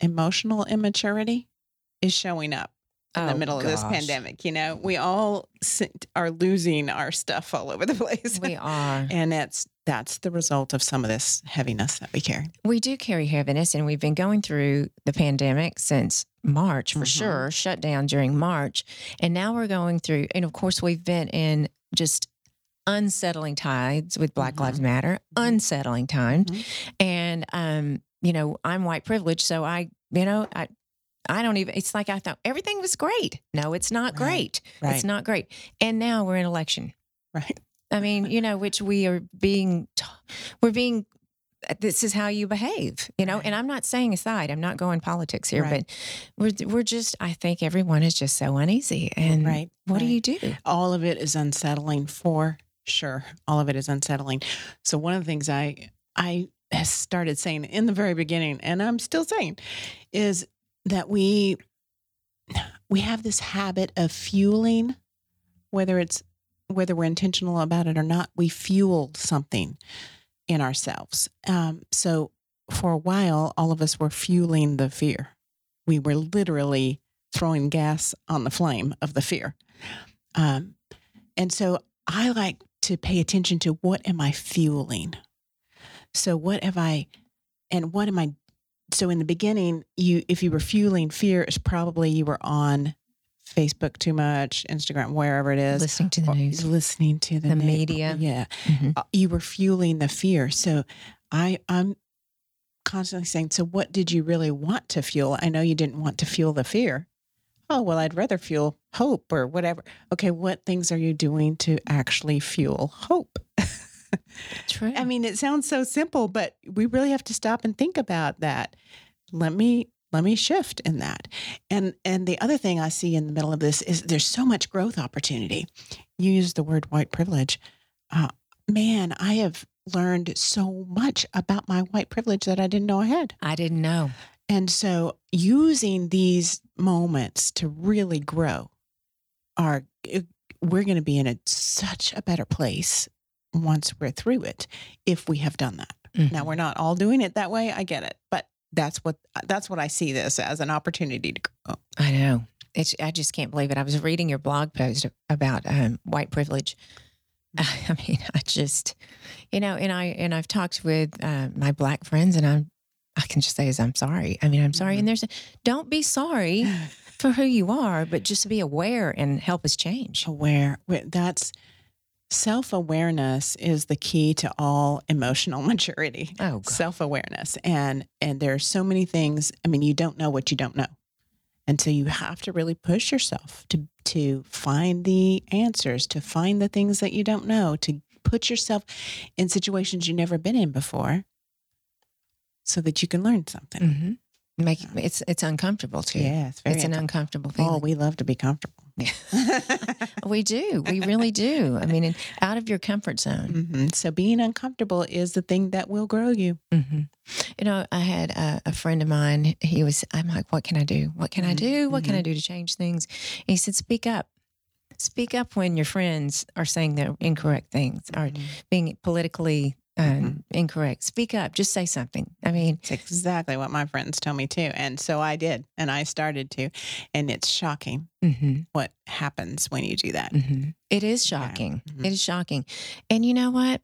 emotional immaturity, is showing up in oh, the middle of gosh. this pandemic. You know, we all are losing our stuff all over the place. We are. And it's, that's the result of some of this heaviness that we carry. We do carry heaviness, and we've been going through the pandemic since March, for mm-hmm. sure, shut down during March. And now we're going through, and of course, we've been in just unsettling tides with Black mm-hmm. Lives Matter, unsettling time. Mm-hmm. And, um, you know, I'm white privileged, so I, you know, I, I don't even, it's like I thought everything was great. No, it's not right. great. Right. It's not great. And now we're in election. Right. I mean, you know, which we are being, we're being, this is how you behave, you know, right. and I'm not saying aside, I'm not going politics here, right. but we're, we're just, I think everyone is just so uneasy. And right. what right. do you do? All of it is unsettling for sure. All of it is unsettling. So one of the things I, I started saying in the very beginning, and I'm still saying, is that we, we have this habit of fueling, whether it's, whether we're intentional about it or not, we fuel something in ourselves. Um, so for a while, all of us were fueling the fear. We were literally throwing gas on the flame of the fear. Um, and so I like to pay attention to what am I fueling? So what have I, and what am I, so in the beginning, you, if you were fueling fear, it's probably you were on Facebook too much, Instagram, wherever it is. Listening to the news. Listening to the, the news. media. Yeah. Mm-hmm. Uh, you were fueling the fear. So I, I'm constantly saying, so what did you really want to fuel? I know you didn't want to fuel the fear. Oh, well, I'd rather fuel hope or whatever. Okay, what things are you doing to actually fuel hope? True. I mean, it sounds so simple, but we really have to stop and think about that. Let me... Let me shift in that. And and the other thing I see in the middle of this is there's so much growth opportunity. You use the word white privilege. Uh, man, I have learned so much about my white privilege that I didn't know I had. I didn't know. And so using these moments to really grow, are we're going to be in a, such a better place once we're through it if we have done that. Mm-hmm. Now, we're not all doing it that way. I get it. But That's what that's what I see this as, an opportunity to grow. I know. It's, I just can't believe it. I was reading your blog post about um, white privilege. I mean, I just, you know, and I and I've talked with uh, my Black friends, and I'm I can just say is I'm sorry. I mean, I'm sorry. Mm-hmm. And there's don't be sorry for who you are, but just be aware and help us change. Aware. That's. Self-awareness is the key to all emotional maturity. Oh, God. Self-awareness. And and there are so many things. I mean, you don't know what you don't know. And so you have to really push yourself to to find the answers, to find the things that you don't know, to put yourself in situations you've never been in before so that you can learn something. Mm-hmm. Make, it's it's uncomfortable too. Yeah, it's, very it's an uncomfortable feeling. Oh, we love to be comfortable. We do. We really do. I mean, out of your comfort zone. Mm-hmm. So being uncomfortable is the thing that will grow you. Mm-hmm. You know, I had a, a friend of mine. He was, I'm like, what can I do? What can I do? What mm-hmm. can I do to change things? And he said, speak up. Speak up when your friends are saying the incorrect things or mm-hmm. being politically Um, mm-hmm. incorrect. Speak up. Just say something. I mean, it's exactly what my friends tell me too. And so I did, and I started to, and it's shocking mm-hmm. what happens when you do that. Mm-hmm. It is shocking. Yeah. Mm-hmm. It is shocking. And you know what?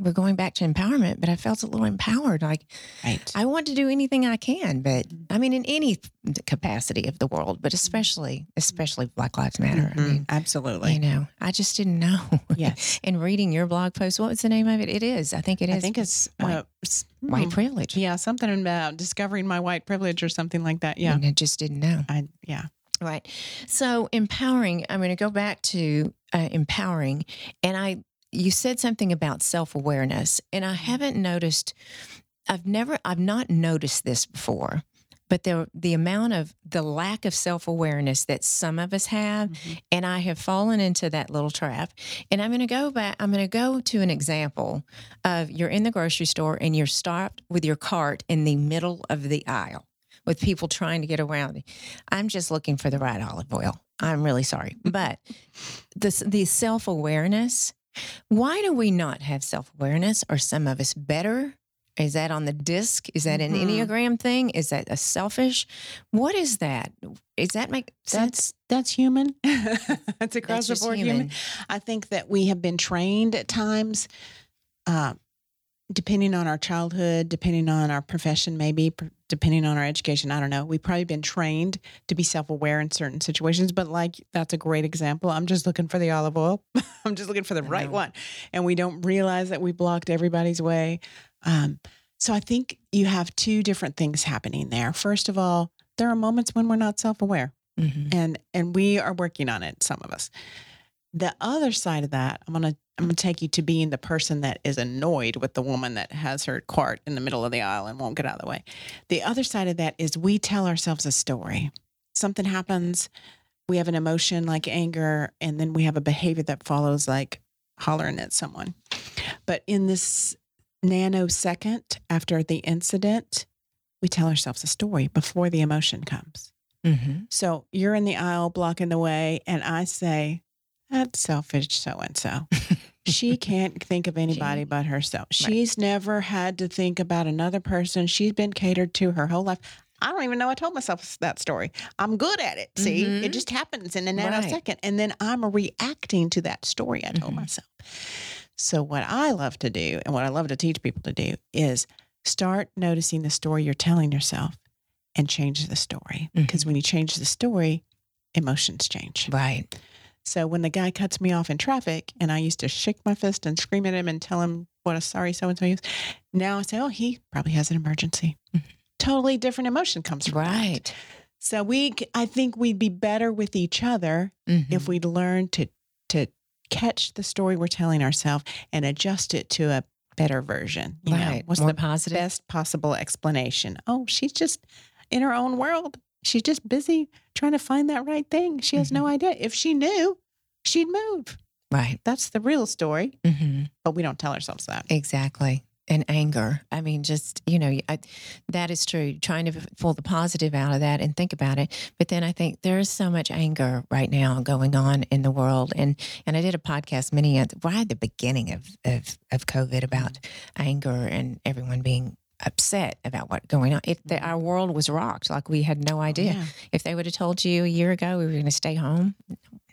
We're going back to empowerment, but I felt a little empowered. Like right. I want to do anything I can, but I mean, in any capacity of the world, but especially, especially Black Lives Matter. Mm-hmm. I mean, absolutely. You know, I just didn't know. Yes. And reading your blog post, what was the name of it? It is. I think it is. I think it's white, uh, white privilege. Yeah. Something about discovering my white privilege or something like that. Yeah. And I just didn't know. I, yeah. Right. So empowering, I'm going to go back to uh, empowering. And I, You said something about self-awareness, and I haven't noticed, I've never, I've not noticed this before, but the, the amount of, the lack of self-awareness that some of us have, mm-hmm. and I have fallen into that little trap. And I'm going to go back, I'm going to go to an example of you're in the grocery store and you're stopped with your cart in the middle of the aisle with people trying to get around. I'm just looking for the right olive oil. I'm really sorry. But the, the self-awareness. Why do we not have self-awareness? Are some of us better? Is that on the D I S C? Is that an mm-hmm. Enneagram thing? Is that a selfish? What is that? Is that make sense? That's that's human. That's across that's the board human. human. I think that we have been trained at times, uh, depending on our childhood, depending on our profession, maybe, depending on our education. I don't know. We've probably been trained to be self-aware in certain situations, but like, that's a great example. I'm just looking for the olive oil. I'm just looking for the right one. And we don't realize that we blocked everybody's way. Um, so I think you have two different things happening there. First of all, there are moments when we're not self-aware mm-hmm. and, and we are working on it. Some of us. The other side of that, I'm going to I'm going to take you to being the person that is annoyed with the woman that has her cart in the middle of the aisle and won't get out of the way. The other side of that is we tell ourselves a story. Something happens, we have an emotion like anger, and then we have a behavior that follows like hollering at someone. But in this nanosecond after the incident, we tell ourselves a story before the emotion comes. Mm-hmm. So you're in the aisle blocking the way, and I say, "That's selfish so-and-so. She can't think of anybody she, but herself. She's right. never had to think about another person. She's been catered to her whole life. I don't even know I told myself that story. I'm good at it. See, mm-hmm. it just happens in a nanosecond. Right. And then I'm reacting to that story I told mm-hmm. myself. So what I love to do and what I love to teach people to do is start noticing the story you're telling yourself and change the story. Because mm-hmm. when you change the story, emotions change. Right. So when the guy cuts me off in traffic and I used to shake my fist and scream at him and tell him what a sorry so-and-so he is, now I say, oh, he probably has an emergency. Mm-hmm. Totally different emotion comes from right. that. So we, I think we'd be better with each other mm-hmm. if we'd learn to to catch the story we're telling ourselves and adjust it to a better version. You right. know, what's More the positive? Best possible explanation? Oh, she's just in her own world. She's just busy trying to find that right thing. She has mm-hmm. no idea. If she knew, she'd move. Right. That's the real story. Mm-hmm. But we don't tell ourselves that. Exactly. And anger. I mean, just, you know, I, that is true. Trying to pull the positive out of that and think about it. But then I think there is so much anger right now going on in the world. And and I did a podcast many at right at the beginning of, of, of COVID about anger and everyone being upset about what's going on. It, the, our world was rocked. Like we had no idea. Yeah. If they would have told you a year ago we were going to stay home,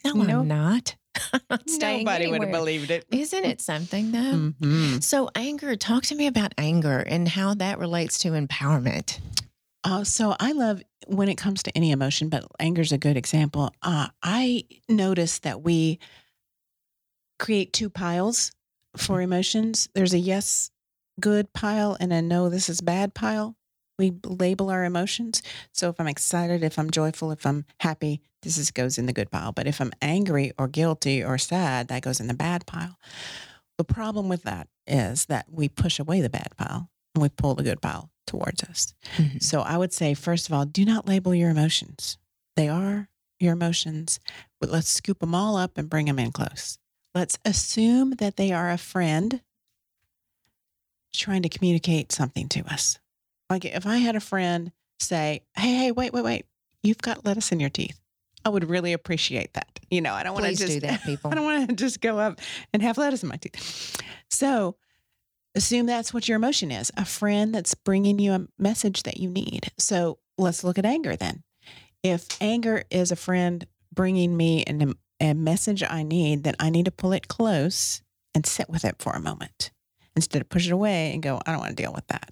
no, nope. I'm not. I'm not staying Nobody anywhere. Would have believed it. Isn't it something though? Mm-hmm. So anger, talk to me about anger and how that relates to empowerment. Uh, so I love when it comes to any emotion, but anger's a good example. Uh, I notice that we create two piles for emotions. There's a yes good pile and a no, this is bad pile. We label our emotions. So if I'm excited, if I'm joyful, if I'm happy, this is goes in the good pile. But if I'm angry or guilty or sad, that goes in the bad pile. The problem with that is that we push away the bad pile and we pull the good pile towards us. Mm-hmm. So I would say, first of all, do not label your emotions. They are your emotions, but let's scoop them all up and bring them in close. Let's assume that they are a friend trying to communicate something to us. Like if I had a friend say, hey, hey, wait, wait, wait, you've got lettuce in your teeth. I would really appreciate that. You know, I don't want to just do that, people. I don't want to just go up and have lettuce in my teeth. So assume that's what your emotion is, a friend that's bringing you a message that you need. So let's look at anger then. If anger is a friend bringing me an, a message I need, then I need to pull it close and sit with it for a moment instead of push it away and go, I don't want to deal with that.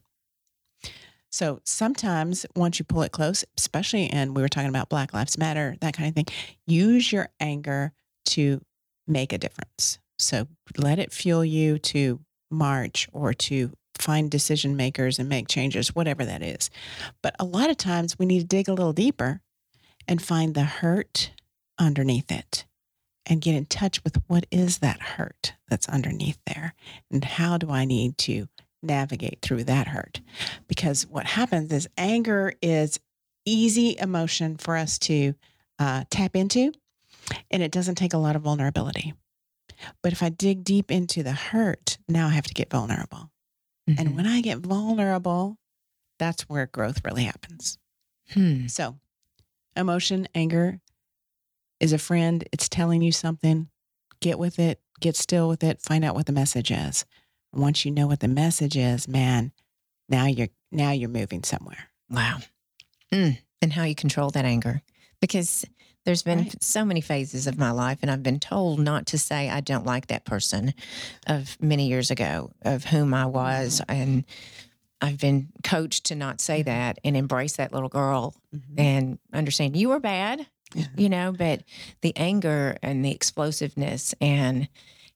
So sometimes once you pull it close, especially in, we were talking about Black Lives Matter, that kind of thing, use your anger to make a difference. So let it fuel you to march or to find decision makers and make changes, whatever that is. But a lot of times we need to dig a little deeper and find the hurt underneath it and get in touch with what is that hurt that's underneath there and how do I need to navigate through that hurt. Because what happens is anger is easy emotion for us to uh, tap into, and it doesn't take a lot of vulnerability. But if I dig deep into the hurt, now I have to get vulnerable. Mm-hmm. And when I get vulnerable, that's where growth really happens. Hmm. So emotion, anger is a friend. It's telling you something. Get with it. Get still with it. Find out what the message is. Once you know what the message is, man, now you're now you're moving somewhere. Wow. Mm. And how you control that anger. Because there's been right. so many phases of my life, and I've been told not to say I don't like that person of many years ago, of whom I was. Mm-hmm. And I've been coached to not say that and embrace that little girl mm-hmm. and understand you were bad, mm-hmm. you know, but the anger and the explosiveness and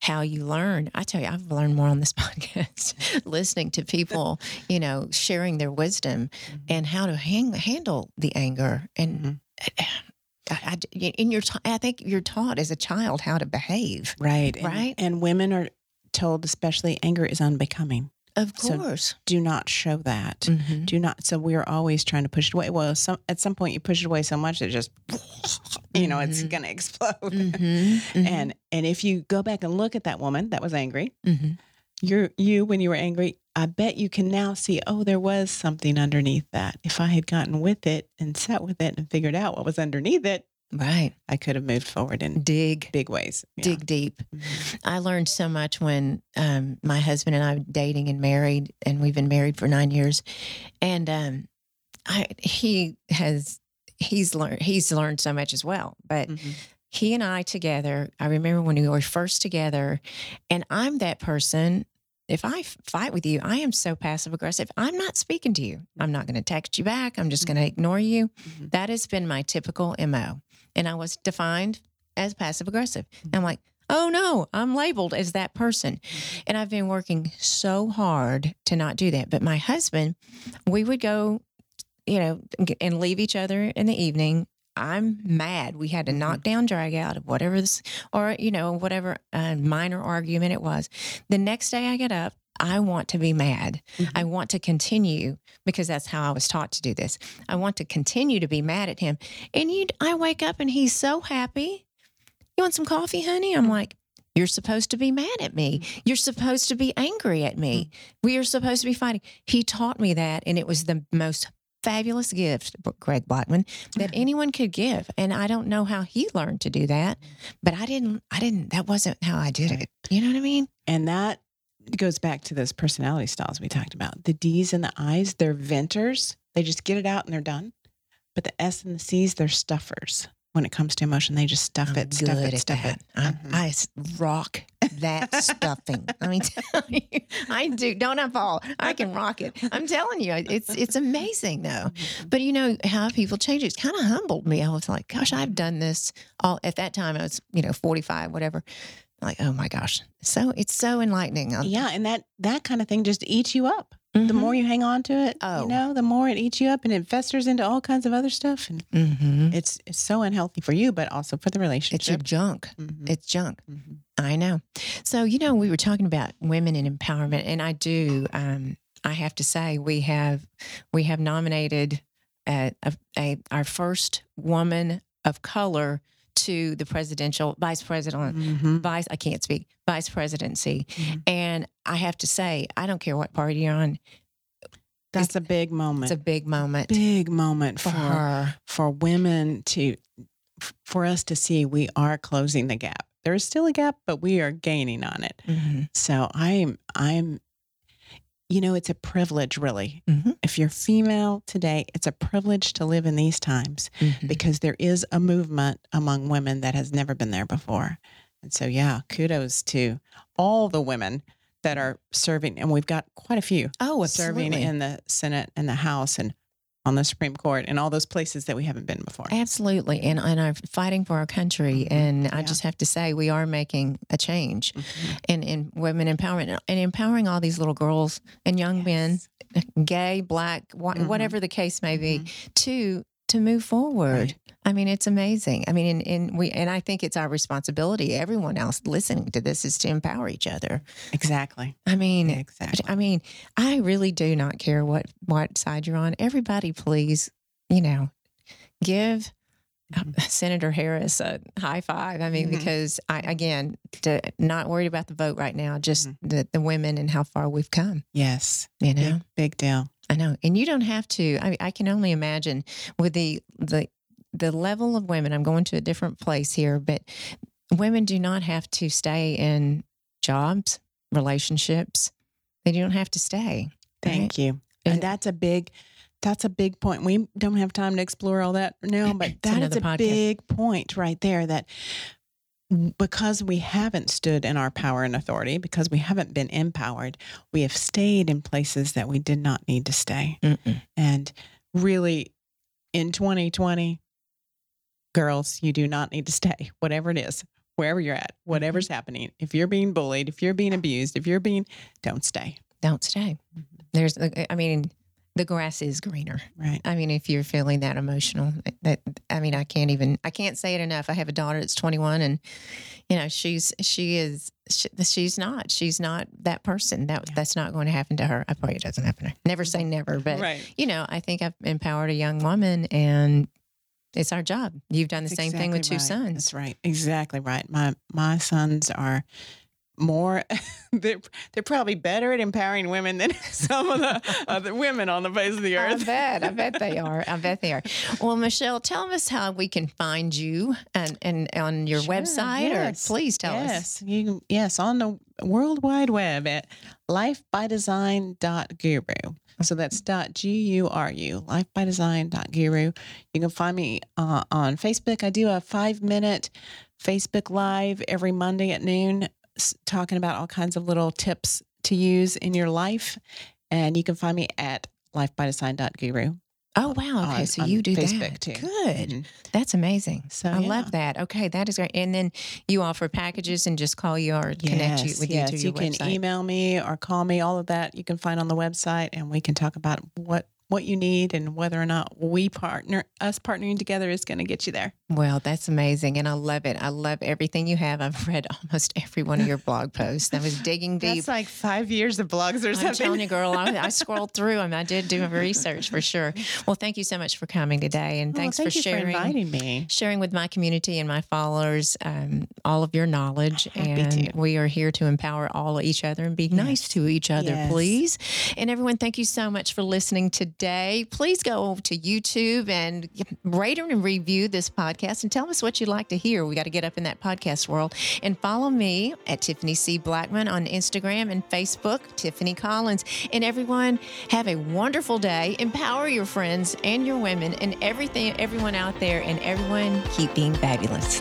how you learn. I tell you, I've learned more on this podcast, listening to people, you know, sharing their wisdom mm-hmm. and how to hang, handle the anger. And mm-hmm. I, I, in your, I think you're taught as a child how to behave. Right. Right. And, and women are told, especially anger is unbecoming. Of course. So do not show that. Mm-hmm. Do not. So we're always trying to push it away. Well, some, at some point you push it away so much, it just, you know, mm-hmm. it's going to explode. Mm-hmm. Mm-hmm. And, and if you go back and look at that woman that was angry, mm-hmm. you're, you, when you were angry, I bet you can now see, oh, there was something underneath that. If I had gotten with it and sat with it and figured out what was underneath it, right, I could have moved forward in dig big ways. Yeah. Dig deep. Mm-hmm. I learned so much when um, my husband and I were dating and married, and we've been married for nine years. And um, I, he has he's learned he's learned so much as well. But mm-hmm. he and I together, I remember when we were first together, and I'm that person. If I fight with you, I am so passive aggressive. I'm not speaking to you. I'm not going to text you back. I'm just mm-hmm. going to ignore you. Mm-hmm. That has been my typical M O. And I was defined as passive aggressive. Mm-hmm. I'm like, oh no, I'm labeled as that person. Mm-hmm. And I've been working so hard to not do that. But my husband, we would go, you know, and leave each other in the evening. I'm mad. We had a knockdown drag out of whatever this, or, you know, whatever uh, minor argument it was. The next day I get up, I want to be mad. Mm-hmm. I want to continue because that's how I was taught to do this. I want to continue to be mad at him. And you, I wake up and he's so happy. You want some coffee, honey? I'm like, you're supposed to be mad at me. You're supposed to be angry at me. We are supposed to be fighting. He taught me that. And it was the most fabulous gift, Greg Blackman, that anyone could give. And I don't know how he learned to do that, but I didn't, I didn't, that wasn't how I did it. You know what I mean? And that goes back to those personality styles we talked about. The D's and the I's, they're venters. They just get it out and they're done. But the S and the C's, they're stuffers. When it comes to emotion, they just stuff it, stuff it, stuff it. Mm-hmm. I rock that stuffing. I mean, tell you, I do. Don't I fall? I can rock it. I'm telling you, it's it's amazing though. But you know how people change. It's kind of humbled me. I was like, gosh, I've done this all at that time. I was, you know, forty-five, whatever. Like, oh my gosh. So it's so enlightening. I'll, yeah, and that that kind of thing just eats you up. Mm-hmm. The more you hang on to it, oh. you know, the more it eats you up and it festers into all kinds of other stuff. And mm-hmm. it's, it's so unhealthy for you, but also for the relationship. It's your junk. Mm-hmm. It's junk. Mm-hmm. I know. So, you know, we were talking about women and empowerment, and I do, um, I have to say we have we have nominated a, a, a, our first woman of color to the presidential vice president, mm-hmm. vice I can't speak vice presidency, mm-hmm. and I have to say I don't care what party you're on. That's it's, a big moment. It's a big moment. Big moment for for, her. for women to for us to see we are closing the gap. There is still a gap, but we are gaining on it. Mm-hmm. So I'm I'm. You know, it's a privilege, really. Mm-hmm. If you're female today, it's a privilege to live in these times mm-hmm. because there is a movement among women that has never been there before. And so, yeah, kudos to all the women that are serving. And we've got quite a few oh, serving in the Senate and the House and on the Supreme Court and all those places that we haven't been before. Absolutely. And, and are fighting for our country. And yeah. I just have to say we are making a change mm-hmm. in, in women empowerment and empowering all these little girls and young yes. men, gay, black, wh- mm-hmm. whatever the case may be, mm-hmm. to to move forward. Right. I mean, it's amazing. I mean, and, and we and I think it's our responsibility. Everyone else listening to this is to empower each other. Exactly. I mean, exactly. I mean, I really do not care what, what side you're on. Everybody, please, you know, give mm-hmm. Senator Harris a high five. I mean, mm-hmm. because I again, to not worried about the vote right now. Just mm-hmm. the, the women and how far we've come. Yes, you know, big, big deal. I know, and you don't have to. I I can only imagine with the the. The level of women, I'm going to a different place here, but women do not have to stay in jobs, relationships. They don't have to stay. Thank right? you. And it, that's a big, that's a big point. We don't have time to explore all that now, but that is a podcast. Big point right there that because we haven't stood in our power and authority, because we haven't been empowered, we have stayed in places that we did not need to stay. Mm-mm. And really in twenty twenty, girls, you do not need to stay, whatever it is, wherever you're at, whatever's happening. If you're being bullied, if you're being abused, if you're being, don't stay. Don't stay. There's, I mean, the grass is greener. Right. I mean, if you're feeling that emotional, that, I mean, I can't even, I can't say it enough. I have a daughter that's twenty-one and, you know, she's, she is, she, she's not, she's not that person. That yeah. That's not going to happen to her. I pray it doesn't happen to her. Never say never, but, right. you know, I think I've empowered a young woman and, it's our job. You've done the That's same exactly thing with two right. sons. That's right. Exactly right. My my sons are more, they're, they're probably better at empowering women than some of the other women on the face of the earth. I bet. I bet they are. I bet they are. Well, Michelle, tell us how we can find you and, and on your sure, website yes. or please tell yes. us. You, yes. On the World Wide Web at life by design dot guru. So that's dot G U R U, life by design dot guru. You can find me uh, on Facebook. I do a five-minute Facebook Live every Monday at noon s- talking about all kinds of little tips to use in your life. And you can find me at life by design dot guru. Oh, wow. Okay, on, so you do Facebook that. Too. Good. Mm-hmm. That's amazing. So I yeah. love that. Okay, that is great. And then you offer packages and just call you or yes, connect you with yes. you to your website. Yes, you can email me or call me. All of that you can find on the website, and we can talk about what, what you need and whether or not we partner, us partnering together is going to get you there. Well, that's amazing. And I love it. I love everything you have. I've read almost every one of your blog posts. I was digging deep. That's like five years of blogs or I'm something. I'm telling you, girl, I, I scrolled through them. I did do research for sure. Well, thank you so much for coming today. And thanks oh, thank for sharing. Thank you for inviting me. Sharing with my community and my followers um, all of your knowledge. Happy and to. We are here to empower all each other and be yes. nice to each other, yes. please. And everyone, thank you so much for listening today. Please go to YouTube and rate and review this podcast. And tell us what you'd like to hear. We got to get up in that podcast world. And follow me at Tiffany C. Blackman on Instagram and Facebook, Tiffany Collins. And everyone, have a wonderful day. Empower your friends and your women and everything, everyone out there, and everyone keep being fabulous.